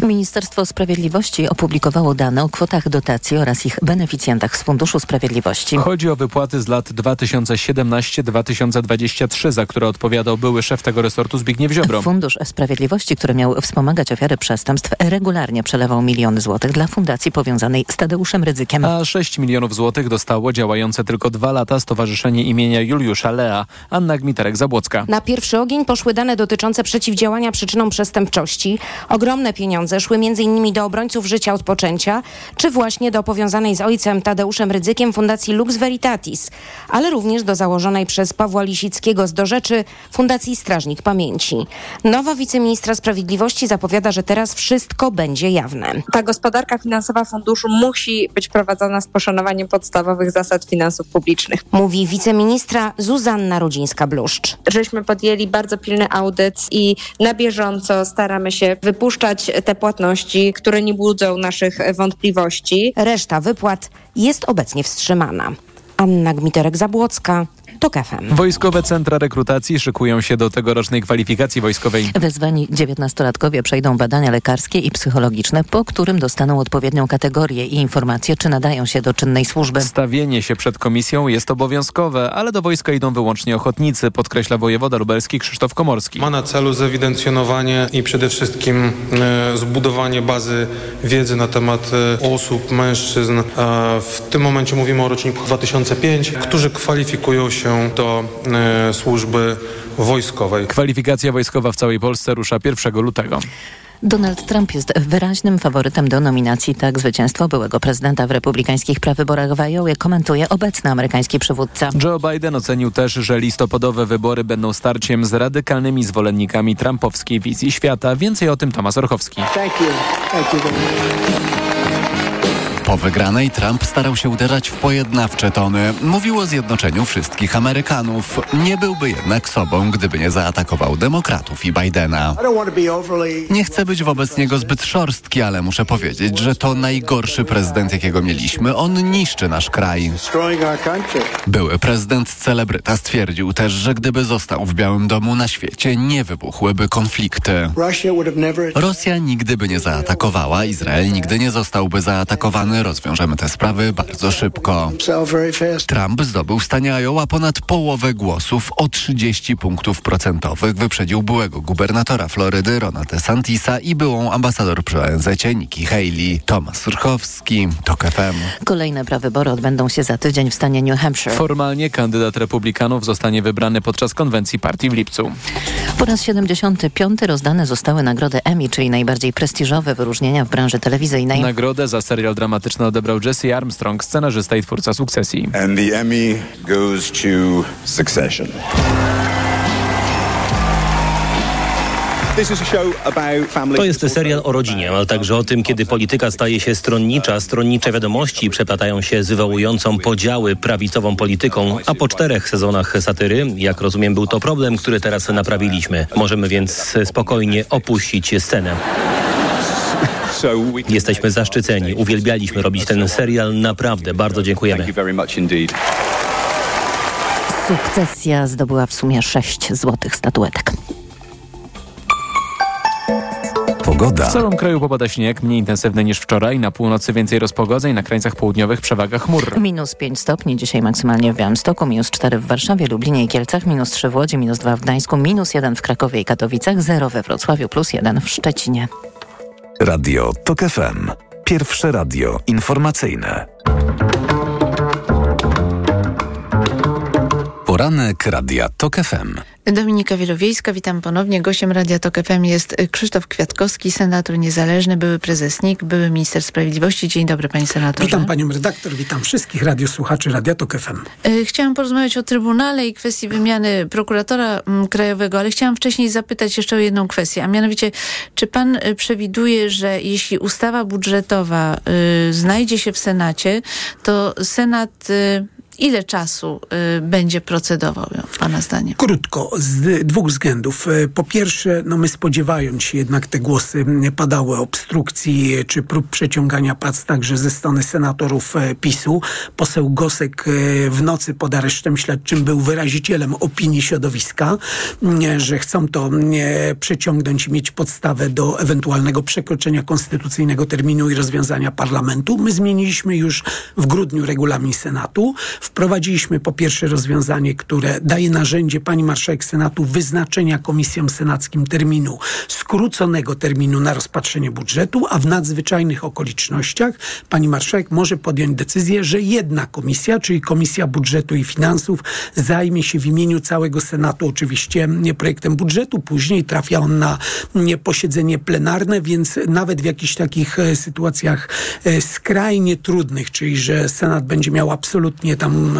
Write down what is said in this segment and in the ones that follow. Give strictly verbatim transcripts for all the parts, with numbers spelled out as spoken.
Ministerstwo Sprawiedliwości opublikowało dane o kwotach dotacji oraz ich beneficjentach z Funduszu Sprawiedliwości. Chodzi o wypłaty z lat dwa tysiące siedemnasty do dwa tysiące dwudziestego trzeciego, za które odpowiadał były szef tego resortu Zbigniew Ziobro. Fundusz Sprawiedliwości, który miał wspomagać ofiary przestępstw, regularnie przelewał miliony złotych dla fundacji powiązanej z Tadeuszem Rydzykiem. A sześć milionów złotych dostało działające tylko dwa lata Stowarzyszenie imienia Juliusza Lea. Anna Gmiterek-Zabłocka. Na pierwszy ogień poszły dane dotyczące przeciwdziałania przyczynom przestępczości. Ogromne pieniądze szły między innymi do obrońców życia od poczęcia, czy właśnie do powiązanej z ojcem Tadeuszem Rydzykiem Fundacji Lux Veritatis, ale również do założonej przez Pawła Lisickiego z Do Rzeczy Fundacji Strażnik Pamięci. Nowa wiceministra sprawiedliwości zapowiada, że teraz wszystko będzie jawne. Ta gospodarka finansowa funduszu musi być prowadzona z poszanowaniem podstawowych zasad finansów publicznych. Mówi wiceministra Zuzanna Rudzińska-Bluszcz. Żeśmy podjęli bardzo pilny audyt i na bieżąco staramy się wypuszczać te płatności, które nie budzą naszych wątpliwości. Reszta wypłat jest obecnie wstrzymana. Anna Gmiterek-Zabłocka. Wojskowe centra rekrutacji szykują się do tegorocznej kwalifikacji wojskowej. Wezwani dziewiętnastolatkowie przejdą badania lekarskie i psychologiczne, po którym dostaną odpowiednią kategorię i informację, czy nadają się do czynnej służby. Stawienie się przed komisją jest obowiązkowe, ale do wojska idą wyłącznie ochotnicy, podkreśla wojewoda lubelski Krzysztof Komorski. Ma na celu zewidencjonowanie i przede wszystkim e, zbudowanie bazy wiedzy na temat e, osób, mężczyzn. E, w tym momencie mówimy o roczniku dwa tysiące piątym, którzy kwalifikują się do y, służby wojskowej. Kwalifikacja wojskowa w całej Polsce rusza pierwszego lutego. Donald Trump jest wyraźnym faworytem do nominacji. Tak zwycięstwo byłego prezydenta w republikańskich prawyborach w Iowa komentuje obecny amerykański przywódca. Joe Biden ocenił też, że listopadowe wybory będą starciem z radykalnymi zwolennikami trumpowskiej wizji świata. Więcej o tym Tomasz Orchowski. Thank you. Thank you very much. Po wygranej Trump starał się uderzać w pojednawcze tony. Mówił o zjednoczeniu wszystkich Amerykanów. Nie byłby jednak sobą, gdyby nie zaatakował demokratów i Bidena. Nie chcę być wobec niego zbyt szorstki, ale muszę powiedzieć, że to najgorszy prezydent, jakiego mieliśmy. On niszczy nasz kraj. Były prezydent celebryta stwierdził też, że gdyby został w Białym Domu, na świecie nie wybuchłyby konflikty. Rosja nigdy by nie zaatakowała, Izrael nigdy nie zostałby zaatakowany. Rozwiążemy te sprawy bardzo szybko. Trump zdobył w stanie Iowa ponad połowę głosów, o trzydzieści punktów procentowych. Wyprzedził byłego gubernatora Florydy Rona Santisa i byłą ambasador przy O N Z Niki Haley. Tomasz Orchowski, T O K F M. Kolejne prawybory odbędą się za tydzień w stanie New Hampshire. Formalnie kandydat republikanów zostanie wybrany podczas konwencji partii w lipcu. Po raz siedemdziesiąty piąty rozdane zostały nagrody Emmy, czyli najbardziej prestiżowe wyróżnienia w branży telewizyjnej. Nagrodę za serial dramatyczny odebrał Jesse Armstrong, scenarzysta i twórca Sukcesji. And the Emmy goes to Succession. To jest serial o rodzinie, ale także o tym, kiedy polityka staje się stronnicza, stronnicze wiadomości przeplatają się z wywołującą podziały prawicową polityką, a po czterech sezonach satyry, jak rozumiem, był to problem, który teraz naprawiliśmy. Możemy więc spokojnie opuścić scenę. Jesteśmy zaszczyceni. Uwielbialiśmy robić ten serial. Naprawdę bardzo dziękujemy. Sukcesja zdobyła w sumie sześć złotych statuetek. Pogoda. W całym kraju popada śnieg, mniej intensywny niż wczoraj. Na północy więcej rozpogodzeń, na krańcach południowych przewaga chmur. Minus pięć stopni dzisiaj maksymalnie w Białymstoku, minus cztery w Warszawie, Lublinie i Kielcach, minus trzy w Łodzi, minus dwa w Gdańsku, minus jeden w Krakowie i Katowicach, zero we Wrocławiu, plus jeden w Szczecinie. Radio T O K F M. Pierwsze radio informacyjne. Poranek Radia T O K F M. Dominika Wielowiejska, witam ponownie. Gościem Radia T O K F M jest Krzysztof Kwiatkowski, senator niezależny, były prezes N I K, były minister sprawiedliwości. Dzień dobry, panie senatorze. Witam panią redaktor, witam wszystkich radiosłuchaczy Radia T O K F M. Chciałam porozmawiać o Trybunale i kwestii wymiany prokuratora krajowego, ale chciałam wcześniej zapytać jeszcze o jedną kwestię, a mianowicie, czy pan przewiduje, że jeśli ustawa budżetowa y, znajdzie się w Senacie, to Senat... Y, ile czasu y, będzie procedował ją, pana zdaniem? Krótko, z dwóch względów. Po pierwsze, no my spodziewając się jednak te głosy padały obstrukcji czy prób przeciągania prac także ze strony senatorów PiSu. Poseł Gosek w nocy pod aresztem śledczym był wyrazicielem opinii środowiska, że chcą to przeciągnąć i mieć podstawę do ewentualnego przekroczenia konstytucyjnego terminu i rozwiązania parlamentu. My zmieniliśmy już w grudniu regulamin Senatu. Wprowadziliśmy po pierwsze rozwiązanie, które daje narzędzie pani marszałek Senatu wyznaczenia komisjom senackim terminu, skróconego terminu na rozpatrzenie budżetu, a w nadzwyczajnych okolicznościach pani marszałek może podjąć decyzję, że jedna komisja, czyli Komisja Budżetu i Finansów, zajmie się w imieniu całego Senatu oczywiście projektem budżetu. Później trafia on na posiedzenie plenarne, więc nawet w jakichś takich sytuacjach skrajnie trudnych, czyli że Senat będzie miał absolutnie tam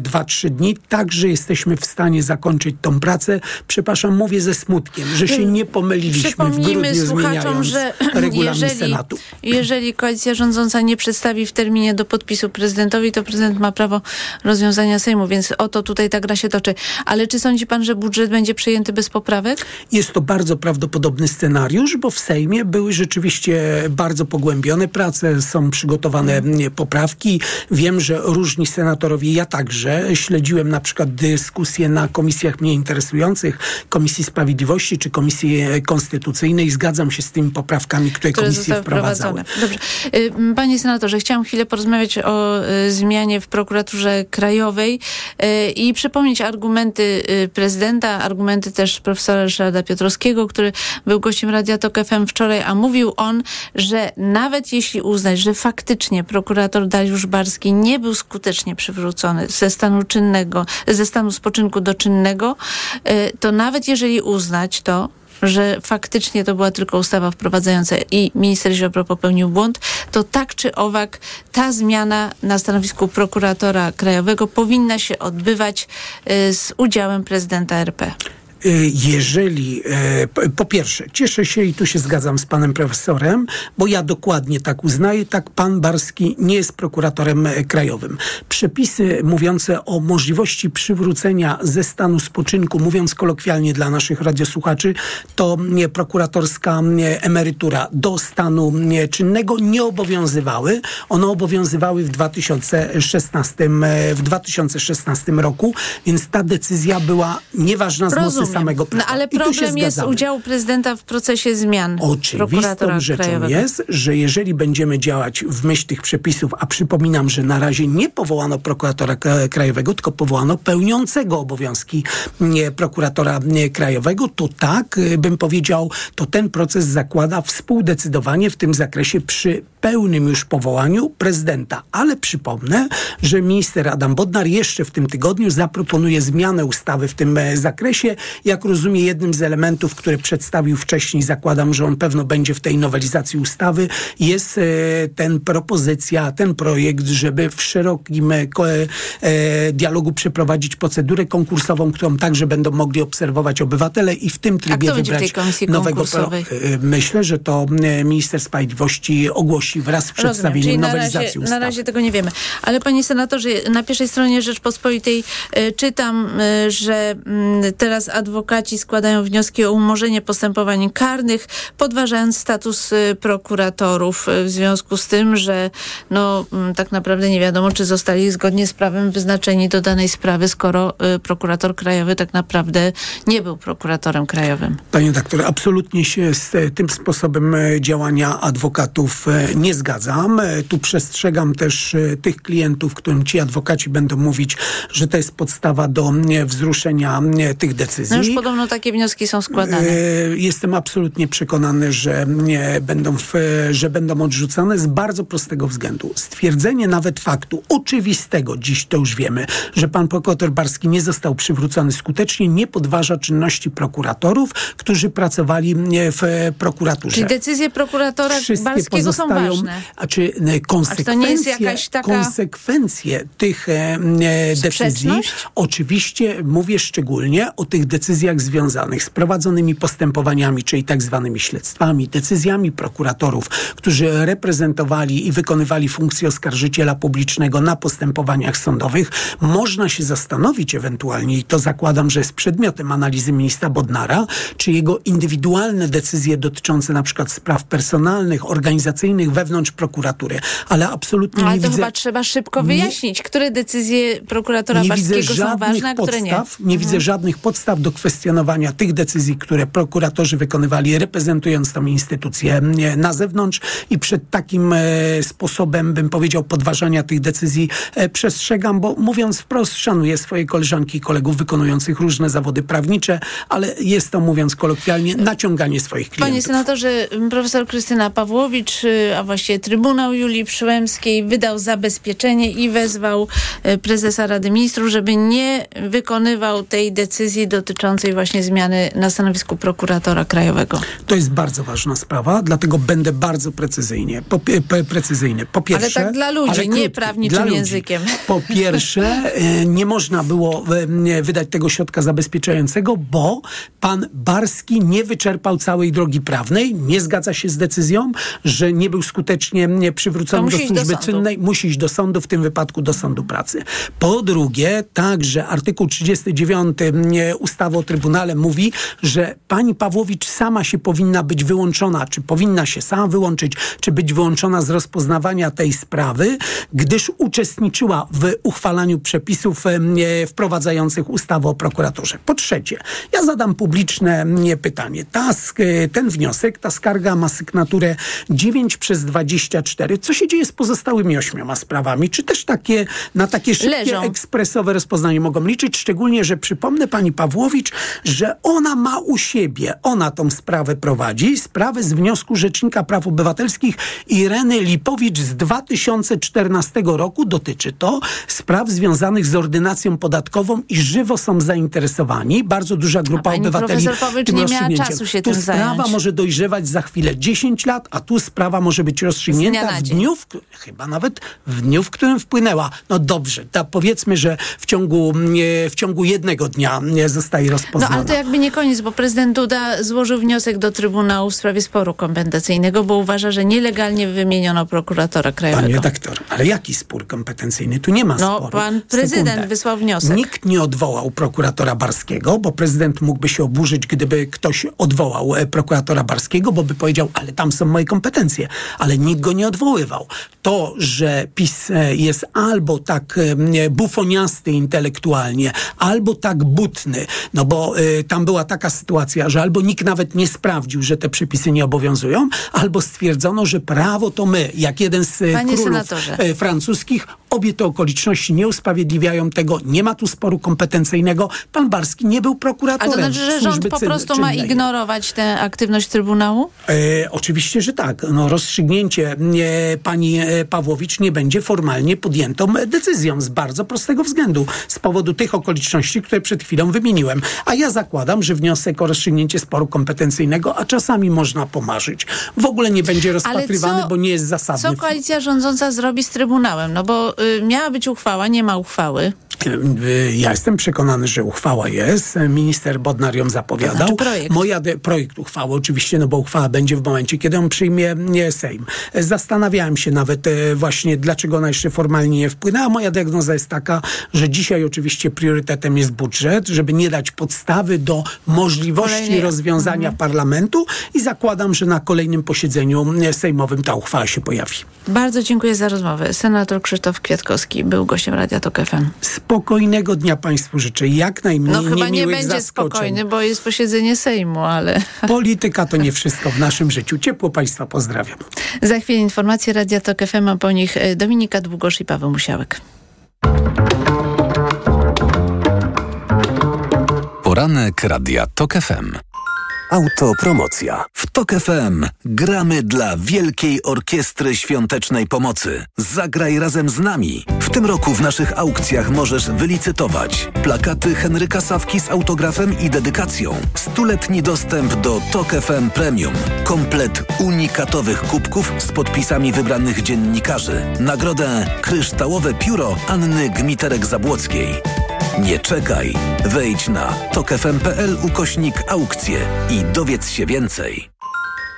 dwa trzy dni, także jesteśmy w stanie zakończyć tą pracę. Przepraszam, mówię ze smutkiem, że się nie pomyliliśmy w grudniu zmieniając że regulamin jeżeli, Senatu. Jeżeli koalicja rządząca nie przedstawi w terminie do podpisu prezydentowi, to prezydent ma prawo rozwiązania Sejmu, więc o to tutaj ta gra się toczy. Ale czy sądzi pan, że budżet będzie przyjęty bez poprawek? Jest to bardzo prawdopodobny scenariusz, bo w Sejmie były rzeczywiście bardzo pogłębione prace, są przygotowane poprawki. Wiem, że różni senatorowie, ja także, śledziłem na przykład dyskusje na komisjach mnie interesujących, Komisji Sprawiedliwości czy Komisji Konstytucyjnej. Zgadzam się z tymi poprawkami, które, które komisje wprowadzały. Dobrze. Panie senatorze, chciałam chwilę porozmawiać o zmianie w prokuraturze krajowej i przypomnieć argumenty prezydenta, argumenty też profesora Ryszarda Piotrowskiego, który był gościem Radia Tok F M wczoraj, a mówił on, że nawet jeśli uznać, że faktycznie prokurator Dariusz Barski nie był skutecznie przywrócony ze stanu czynnego, ze stanu spoczynku do czynnego, to nawet jeżeli uznać to, że faktycznie to była tylko ustawa wprowadzająca i minister Ziobro popełnił błąd, to tak czy owak ta zmiana na stanowisku prokuratora krajowego powinna się odbywać z udziałem prezydenta R P. Jeżeli, po pierwsze, cieszę się i tu się zgadzam z panem profesorem, bo ja dokładnie tak uznaję, tak pan Barski nie jest prokuratorem krajowym. Przepisy mówiące o możliwości przywrócenia ze stanu spoczynku, mówiąc kolokwialnie dla naszych radiosłuchaczy, to nie, prokuratorska nie, emerytura do stanu nie, czynnego nie obowiązywały. One obowiązywały w dwa tysiące szesnastym, w dwa tysiące szesnastym roku, więc ta decyzja była nieważna z mocy samego prawa. No, ale problem jest udziału prezydenta w procesie zmian. Oczywistą rzeczą krajowego jest, że jeżeli będziemy działać w myśl tych przepisów, a przypominam, że na razie nie powołano prokuratora krajowego, tylko powołano pełniącego obowiązki nie, prokuratora nie, krajowego, to tak, bym powiedział, to ten proces zakłada współdecydowanie w tym zakresie przy pełnym już powołaniu prezydenta. Ale przypomnę, że minister Adam Bodnar jeszcze w tym tygodniu zaproponuje zmianę ustawy w tym zakresie. Jak rozumiem, jednym z elementów, które przedstawił wcześniej, zakładam, że on pewno będzie w tej nowelizacji ustawy, jest ten propozycja, ten projekt, żeby w szerokim dialogu przeprowadzić procedurę konkursową, którą także będą mogli obserwować obywatele i w tym trybie wybrać nowego. Pro... Myślę, że to minister sprawiedliwości ogłosi wraz z przedstawieniem nowelizacji razie, ustawy. Na razie tego nie wiemy. Ale panie senatorze, na pierwszej stronie Rzeczpospolitej y, czytam, y, że y, teraz adwokaci składają wnioski o umorzenie postępowań karnych, podważając status prokuratorów w związku z tym, że no tak naprawdę nie wiadomo, czy zostali zgodnie z prawem wyznaczeni do danej sprawy, skoro y, prokurator krajowy tak naprawdę nie był prokuratorem krajowym. Panie doktorze, absolutnie się z tym sposobem działania adwokatów nie zgadzam. Tu przestrzegam też tych klientów, którym ci adwokaci będą mówić, że to jest podstawa do wzruszenia tych decyzji. No już podobno takie wnioski są składane. Jestem absolutnie przekonany, że będą, w, że będą odrzucane z bardzo prostego względu. Stwierdzenie nawet faktu oczywistego, dziś to już wiemy, że pan prokurator Barski nie został przywrócony skutecznie, nie podważa czynności prokuratorów, którzy pracowali w prokuraturze. Czyli decyzje prokuratora Wszystkie Barskiego są ważne. mają, a czy konsekwencje, a czy to nie jest jakaś taka konsekwencje tych e, decyzji. Oczywiście mówię szczególnie o tych decyzjach związanych z prowadzonymi postępowaniami, czyli tak zwanymi śledztwami, decyzjami prokuratorów, którzy reprezentowali i wykonywali funkcję oskarżyciela publicznego na postępowaniach sądowych. Można się zastanowić ewentualnie, i to zakładam, że jest przedmiotem analizy ministra Bodnara, czy jego indywidualne decyzje dotyczące na przykład spraw personalnych, organizacyjnych wewnątrz prokuratury, ale absolutnie no, ale nie widzę... Ale to chyba trzeba szybko wyjaśnić, nie, które decyzje prokuratora Barskiego są ważne, a które nie. Nie mhm. widzę żadnych podstaw do kwestionowania tych decyzji, które prokuratorzy wykonywali, reprezentując tą instytucję na zewnątrz, i przed takim e, sposobem, bym powiedział, podważania tych decyzji e, przestrzegam, bo mówiąc wprost, szanuję swoje koleżanki i kolegów wykonujących różne zawody prawnicze, ale jest to, mówiąc kolokwialnie, naciąganie swoich klientów. Panie senatorze, profesor Krystyna Pawłowicz, a właściwie Trybunał Julii Przyłębskiej wydał zabezpieczenie i wezwał prezesa Rady Ministrów, żeby nie wykonywał tej decyzji dotyczącej właśnie zmiany na stanowisku prokuratora krajowego. To jest bardzo ważna sprawa, dlatego będę bardzo precyzyjnie. Po, pe, precyzyjny. Po pierwsze, ale tak dla ludzi, krótki, nie prawniczym językiem. Po pierwsze, nie można było wydać tego środka zabezpieczającego, bo pan Barski nie wyczerpał całej drogi prawnej, nie zgadza się z decyzją, że nie był skutecznie przywrócony do służby do czynnej, musi iść do sądu, w tym wypadku do sądu pracy. Po drugie, także artykuł trzydziesty dziewiąty ustawy o Trybunale mówi, że pani Pawłowicz sama się powinna być wyłączona, czy powinna się sama wyłączyć, czy być wyłączona z rozpoznawania tej sprawy, gdyż uczestniczyła w uchwalaniu przepisów wprowadzających ustawę o prokuraturze. Po trzecie, ja zadam publiczne pytanie. Ta, ten wniosek, ta skarga ma sygnaturę dziewięć przez dwadzieścia cztery. Co się dzieje z pozostałymi ośmioma sprawami? Czy też takie, na takie szybkie, leżą, ekspresowe rozpoznanie mogą liczyć? Szczególnie, że przypomnę pani Pawłowicz, że ona ma u siebie, ona tą sprawę prowadzi, sprawę z wniosku Rzecznika Praw Obywatelskich Ireny Lipowicz z dwa tysiące czternastego roku. Dotyczy to spraw związanych z ordynacją podatkową i żywo są zainteresowani. Bardzo duża grupa obywateli. Pani profesor Pawłowicz nie miała czasu się tym zająć. Tu sprawa może dojrzewać za chwilę dziesięć lat, a tu sprawa może być rozstrzygnięta w dniu, w, chyba nawet w dniu, w którym wpłynęła. No dobrze, ta, powiedzmy, że w ciągu, w ciągu jednego dnia zostaje rozpoznana. No ale to jakby nie koniec, bo prezydent Duda złożył wniosek do Trybunału w sprawie sporu kompetencyjnego, bo uważa, że nielegalnie wymieniono prokuratora krajowego. Panie redaktor, ale jaki spór kompetencyjny? Tu nie ma no, sporu. No, pan prezydent Sekundę. wysłał wniosek. Nikt nie odwołał prokuratora Barskiego, bo prezydent mógłby się oburzyć, gdyby ktoś odwołał prokuratora Barskiego, bo by powiedział, ale tam są moje kompetencje. Ale nikt go nie odwoływał. To, że PiS jest albo tak bufoniasty intelektualnie, albo tak butny, no bo y, tam była taka sytuacja, że albo nikt nawet nie sprawdził, że te przepisy nie obowiązują, albo stwierdzono, że prawo to my, jak jeden z Panie królów senatorze. francuskich. Obie te okoliczności nie usprawiedliwiają tego. Nie ma tu sporu kompetencyjnego. Pan Barski nie był prokuratorem. A to znaczy, że rząd po prostu ma ignorować tę aktywność Trybunału? E, oczywiście, że tak. No, rozstrzygnięcie e, pani Pawłowicz nie będzie formalnie podjętą decyzją z bardzo prostego względu. Z powodu tych okoliczności, które przed chwilą wymieniłem. A ja zakładam, że wniosek o rozstrzygnięcie sporu kompetencyjnego, a czasami można pomarzyć, w ogóle nie będzie rozpatrywany, co, bo nie jest zasadny. Co koalicja rządząca zrobi z Trybunałem? No bo miała być uchwała, nie ma uchwały. Ja jestem przekonany, że uchwała jest. Minister Bodnar ją zapowiadał. To znaczy projekt. Moja de- projekt uchwały oczywiście, no bo uchwała będzie w momencie, kiedy on przyjmie nie, Sejm. Zastanawiałem się nawet e, właśnie, dlaczego ona jeszcze formalnie nie wpłynęła. Moja diagnoza jest taka, że dzisiaj oczywiście priorytetem jest budżet, żeby nie dać podstawy do możliwości Kolejnie. rozwiązania mhm. parlamentu, i zakładam, że na kolejnym posiedzeniu sejmowym ta uchwała się pojawi. Bardzo dziękuję za rozmowę. Senator Krzysztof Kwiatkowski był gościem Radia Tok F M. Spokojnego dnia państwu życzę. Jak najmniej No chyba nie będzie zaskoczeń. Spokojny, bo jest posiedzenie Sejmu, ale... Polityka to nie wszystko w naszym życiu. Ciepło państwa pozdrawiam. Za chwilę informacje Radia Tok F M, a po nich Dominika Długosz i Paweł Musiałek. Poranek Radia Tok F M. Autopromocja. W Tok F M gramy dla Wielkiej Orkiestry Świątecznej Pomocy. Zagraj razem z nami. W tym roku w naszych aukcjach możesz wylicytować plakaty Henryka Sawki z autografem i dedykacją, stuletni dostęp do Tok F M Premium, komplet unikatowych kubków z podpisami wybranych dziennikarzy, nagrodę Kryształowe Pióro Anny Gmiterek-Zabłockiej. Nie czekaj. Wejdź na tok f m kropka p l ukośnik aukcje i dowiedz się więcej.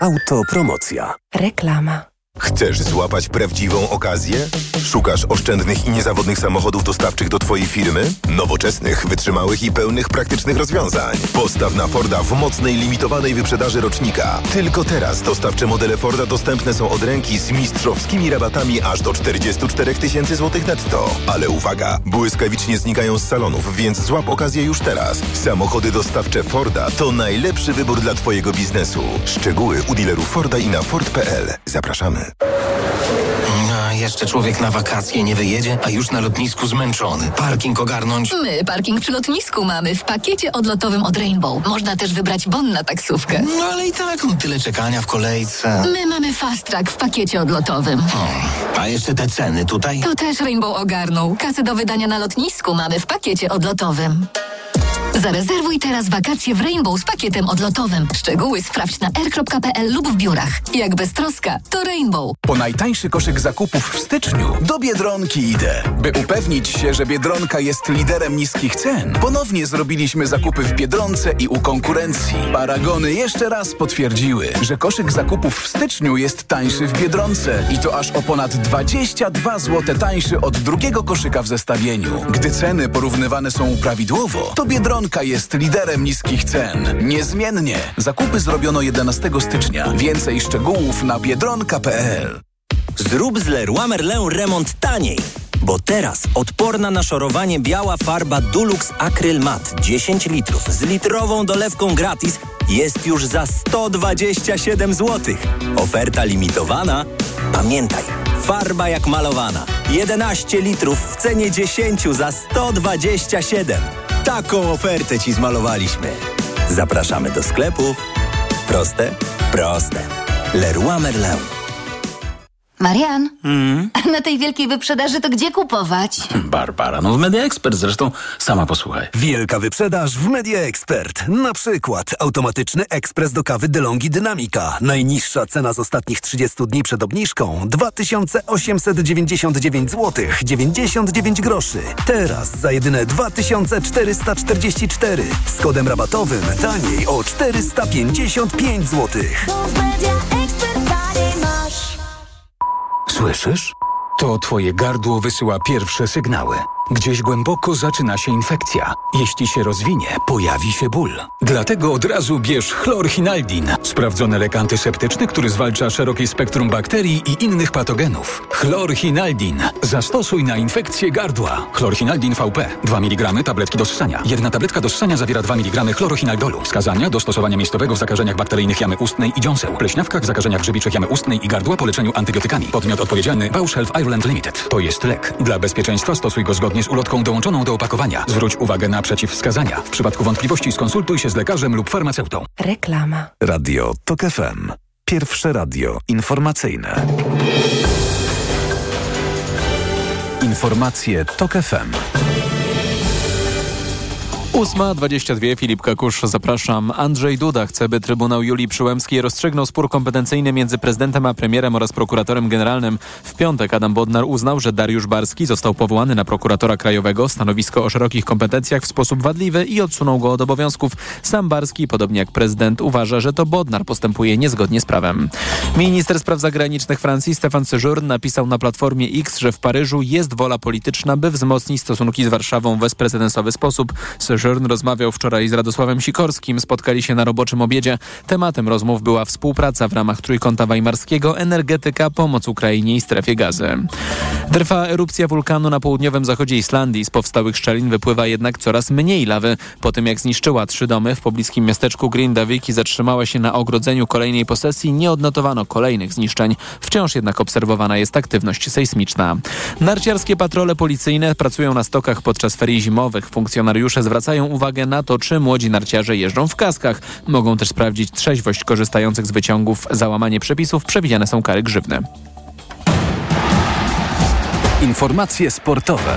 Autopromocja. Reklama. Chcesz złapać prawdziwą okazję? Szukasz oszczędnych i niezawodnych samochodów dostawczych do Twojej firmy? Nowoczesnych, wytrzymałych i pełnych praktycznych rozwiązań. Postaw na Forda w mocnej, limitowanej wyprzedaży rocznika. Tylko teraz dostawcze modele Forda dostępne są od ręki z mistrzowskimi rabatami aż do czterdziestu czterech tysięcy złotych netto. Ale uwaga, błyskawicznie znikają z salonów, więc złap okazję już teraz. Samochody dostawcze Forda to najlepszy wybór dla Twojego biznesu. Szczegóły u dealerów Forda i na ford kropka p l. Zapraszamy. A jeszcze człowiek na wakacje nie wyjedzie, a już na lotnisku zmęczony. Parking ogarnąć? My parking przy lotnisku mamy w pakiecie odlotowym od Rainbow. Można też wybrać bon na taksówkę. No ale i tak tyle czekania w kolejce. My mamy Fast Track w pakiecie odlotowym. Hmm, a jeszcze te ceny tutaj? To też Rainbow ogarnął. Kasy do wydania na lotnisku mamy w pakiecie odlotowym. Zarezerwuj teraz wakacje w Rainbow z pakietem odlotowym. Szczegóły sprawdź na air kropka p l lub w biurach. Jak beztroska, to Rainbow. Po najtańszy koszyk zakupów w styczniu do Biedronki idę. By upewnić się, że Biedronka jest liderem niskich cen, ponownie zrobiliśmy zakupy w Biedronce i u konkurencji. Paragony jeszcze raz potwierdziły, że koszyk zakupów w styczniu jest tańszy w Biedronce i to aż o ponad dwadzieścia dwa złote tańszy od drugiego koszyka w zestawieniu. Gdy ceny porównywane są prawidłowo, to Biedronka jest liderem niskich cen. Niezmiennie. Zakupy zrobiono jedenastego stycznia. Więcej szczegółów na biedronka kropka p l. Zrób z Leroy Merlin remont taniej, bo teraz odporna na szorowanie biała farba Dulux Acryl Matte dziesięć litrów z litrową dolewką gratis jest już za sto dwadzieścia siedem złotych. Oferta limitowana. Pamiętaj, farba jak malowana. jedenaście litrów w cenie dziesięć za sto dwadzieścia siedem. Taką ofertę Ci zmalowaliśmy. Zapraszamy do sklepów. Proste, proste. Leroy Merlin. Marian, mm? na tej wielkiej wyprzedaży to gdzie kupować? Barbara, no w Media Expert zresztą, sama posłuchaj. Wielka wyprzedaż w Media Expert. Na przykład automatyczny ekspres do kawy DeLonghi Dynamica. Najniższa cena z ostatnich trzydziestu dni przed obniżką dwa tysiące osiemset dziewięćdziesiąt dziewięć złotych dziewięćdziesiąt dziewięć groszy. Teraz za jedyne dwa tysiące czterysta czterdzieści cztery. Z kodem rabatowym taniej o czterysta pięćdziesiąt pięć złotych. Słyszysz? To twoje gardło wysyła pierwsze sygnały. Gdzieś głęboko zaczyna się infekcja. Jeśli się rozwinie, pojawi się ból. Dlatego od razu bierz chlorhinaldin. Sprawdzony lek antyseptyczny, który zwalcza szerokie spektrum bakterii i innych patogenów. Chlorhinaldin. Zastosuj na infekcję gardła. Chlorhinaldin V P. dwa miligramy tabletki do ssania. Jedna tabletka do ssania zawiera dwa miligramy chlorohinaldolu. Wskazania do stosowania miejscowego w zakażeniach bakteryjnych jamy ustnej i dziąseł. Pleśniawkach, zakażeniach grzybiczych jamy ustnej i gardła po leczeniu antybiotykami. Podmiot odpowiedzialny Bausch Health Ireland Limited. To jest lek. Dla bezpieczeństwa stosuj go zgodnie z ulotką dołączoną do opakowania. Zwróć uwagę na przeciwwskazania. W przypadku wątpliwości skonsultuj się z lekarzem lub farmaceutą. Reklama. Radio Tok F M. Pierwsze radio informacyjne. Informacje Tok F M. ósma dwadzieścia dwa, Filip Kakusz, zapraszam. Andrzej Duda chce, by Trybunał Julii Przyłębskiej rozstrzygnął spór kompetencyjny między prezydentem a premierem oraz prokuratorem generalnym. W piątek Adam Bodnar uznał, że Dariusz Barski został powołany na prokuratora krajowego, stanowisko o szerokich kompetencjach w sposób wadliwy i odsunął go od obowiązków. Sam Barski, podobnie jak prezydent, uważa, że to Bodnar postępuje niezgodnie z prawem. Minister spraw zagranicznych Francji Stéphane Séjourné napisał na Platformie X, że w Paryżu jest wola polityczna, by wzmocnić stosunki z Warszawą w bezprecedensowy sposób. Séjourné rozmawiał wczoraj z Radosławem Sikorskim. Spotkali się na roboczym obiedzie. Tematem rozmów była współpraca w ramach Trójkąta Weimarskiego, energetyka, pomoc Ukrainie i strefie gazy. Trwa erupcja wulkanu na południowym zachodzie Islandii. Z powstałych szczelin wypływa jednak coraz mniej lawy. Po tym jak zniszczyła trzy domy w pobliskim miasteczku Grindavik i zatrzymała się na ogrodzeniu kolejnej posesji, nie odnotowano kolejnych zniszczeń. Wciąż jednak obserwowana jest aktywność sejsmiczna. Narciarskie patrole policyjne pracują na stokach podczas ferii zimowych. Funkcjonariusze zwracają zwracają uwagę na to, czy młodzi narciarze jeżdżą w kaskach. Mogą też sprawdzić trzeźwość korzystających z wyciągów. Za łamanie przepisów przewidziane są kary grzywne. Informacje sportowe.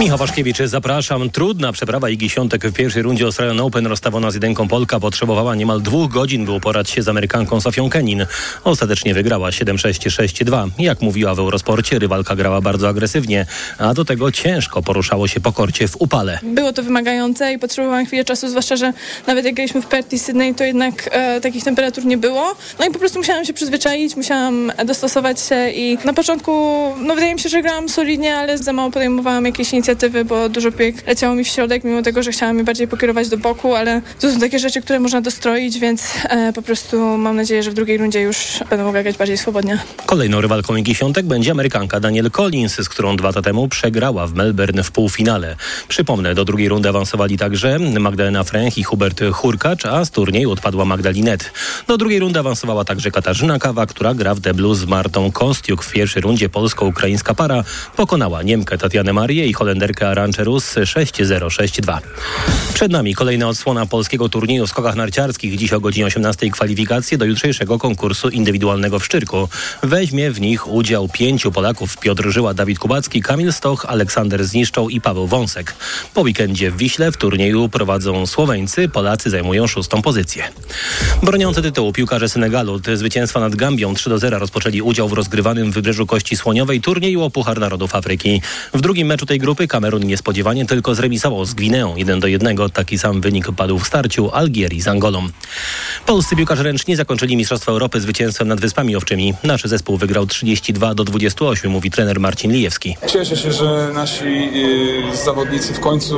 Michał Waszkiewicz, zapraszam. Trudna przeprawa Igi Świątek w pierwszej rundzie Australian Open. Rozstawona z jedynką Polka potrzebowała niemal dwóch godzin, by uporać się z Amerykanką Sofią Kenin. Ostatecznie wygrała siedem sześć, sześć dwa. Jak mówiła w Eurosporcie, rywalka grała bardzo agresywnie, a do tego ciężko poruszało się po korcie w upale. Było to wymagające i potrzebowałam chwilę czasu, zwłaszcza że nawet jak graliśmy w Perth i Sydney, to jednak e, takich temperatur nie było. No i po prostu musiałam się przyzwyczaić, musiałam dostosować się i na początku, no wydaje mi się, że grałam solidnie, ale za mało podejmowałam jakieś inicjatywy, bo dużo piłek leciało mi w środek, mimo tego, że chciałam je bardziej pokierować do boku, ale to są takie rzeczy, które można dostroić, więc e, po prostu mam nadzieję, że w drugiej rundzie już będę mogła grać bardziej swobodnie. Kolejną rywalką Igi Świątek będzie Amerykanka Danielle Collins, z którą dwa lata temu przegrała w Melbourne w półfinale. Przypomnę, do drugiej rundy awansowali także Magdalena Fręch i Hubert Hurkacz, a z turnieju odpadła Magdalinet. Do drugiej rundy awansowała także Katarzyna Kawa, która gra w deblu z Martą Kostiuk. W pierwszej rundzie polsko-ukraińska para pokonała Niemkę Tatianę Marię i Holenderkę Aranczę Rus sześć zero, sześć dwa. Przed nami kolejna odsłona polskiego turnieju w skokach narciarskich. Dziś o godzinie osiemnastej kwalifikacje do jutrzejszego konkursu indywidualnego w Szczyrku. Weźmie w nich udział pięciu Polaków: Piotr Żyła, Dawid Kubacki, Kamil Stoch, Aleksander Zniszczał i Paweł Wąsek. Po weekendzie w Wiśle w turnieju prowadzą Słoweńcy, Polacy zajmują szóstą pozycję. Broniący tytułu piłkarze Senegalu zwycięstwa nad Gambią trzy do zera rozpoczęli udział w rozgrywanym w Wybrzeżu Kości Słoniowej turnieju o Puchar Narodów Afryki. W drugim meczu tej grupy Kamerun niespodziewanie tylko zremisował z Gwineą jeden do jednego. Taki sam wynik padł w starciu Algierii z Angolą. Polscy piłkarze ręczni zakończyli Mistrzostwa Europy zwycięstwem nad Wyspami Owczymi. Nasz zespół wygrał trzydzieści dwa do dwudziestu ośmiu, mówi trener Marcin Lijewski. Cieszę się, że nasi y, zawodnicy w końcu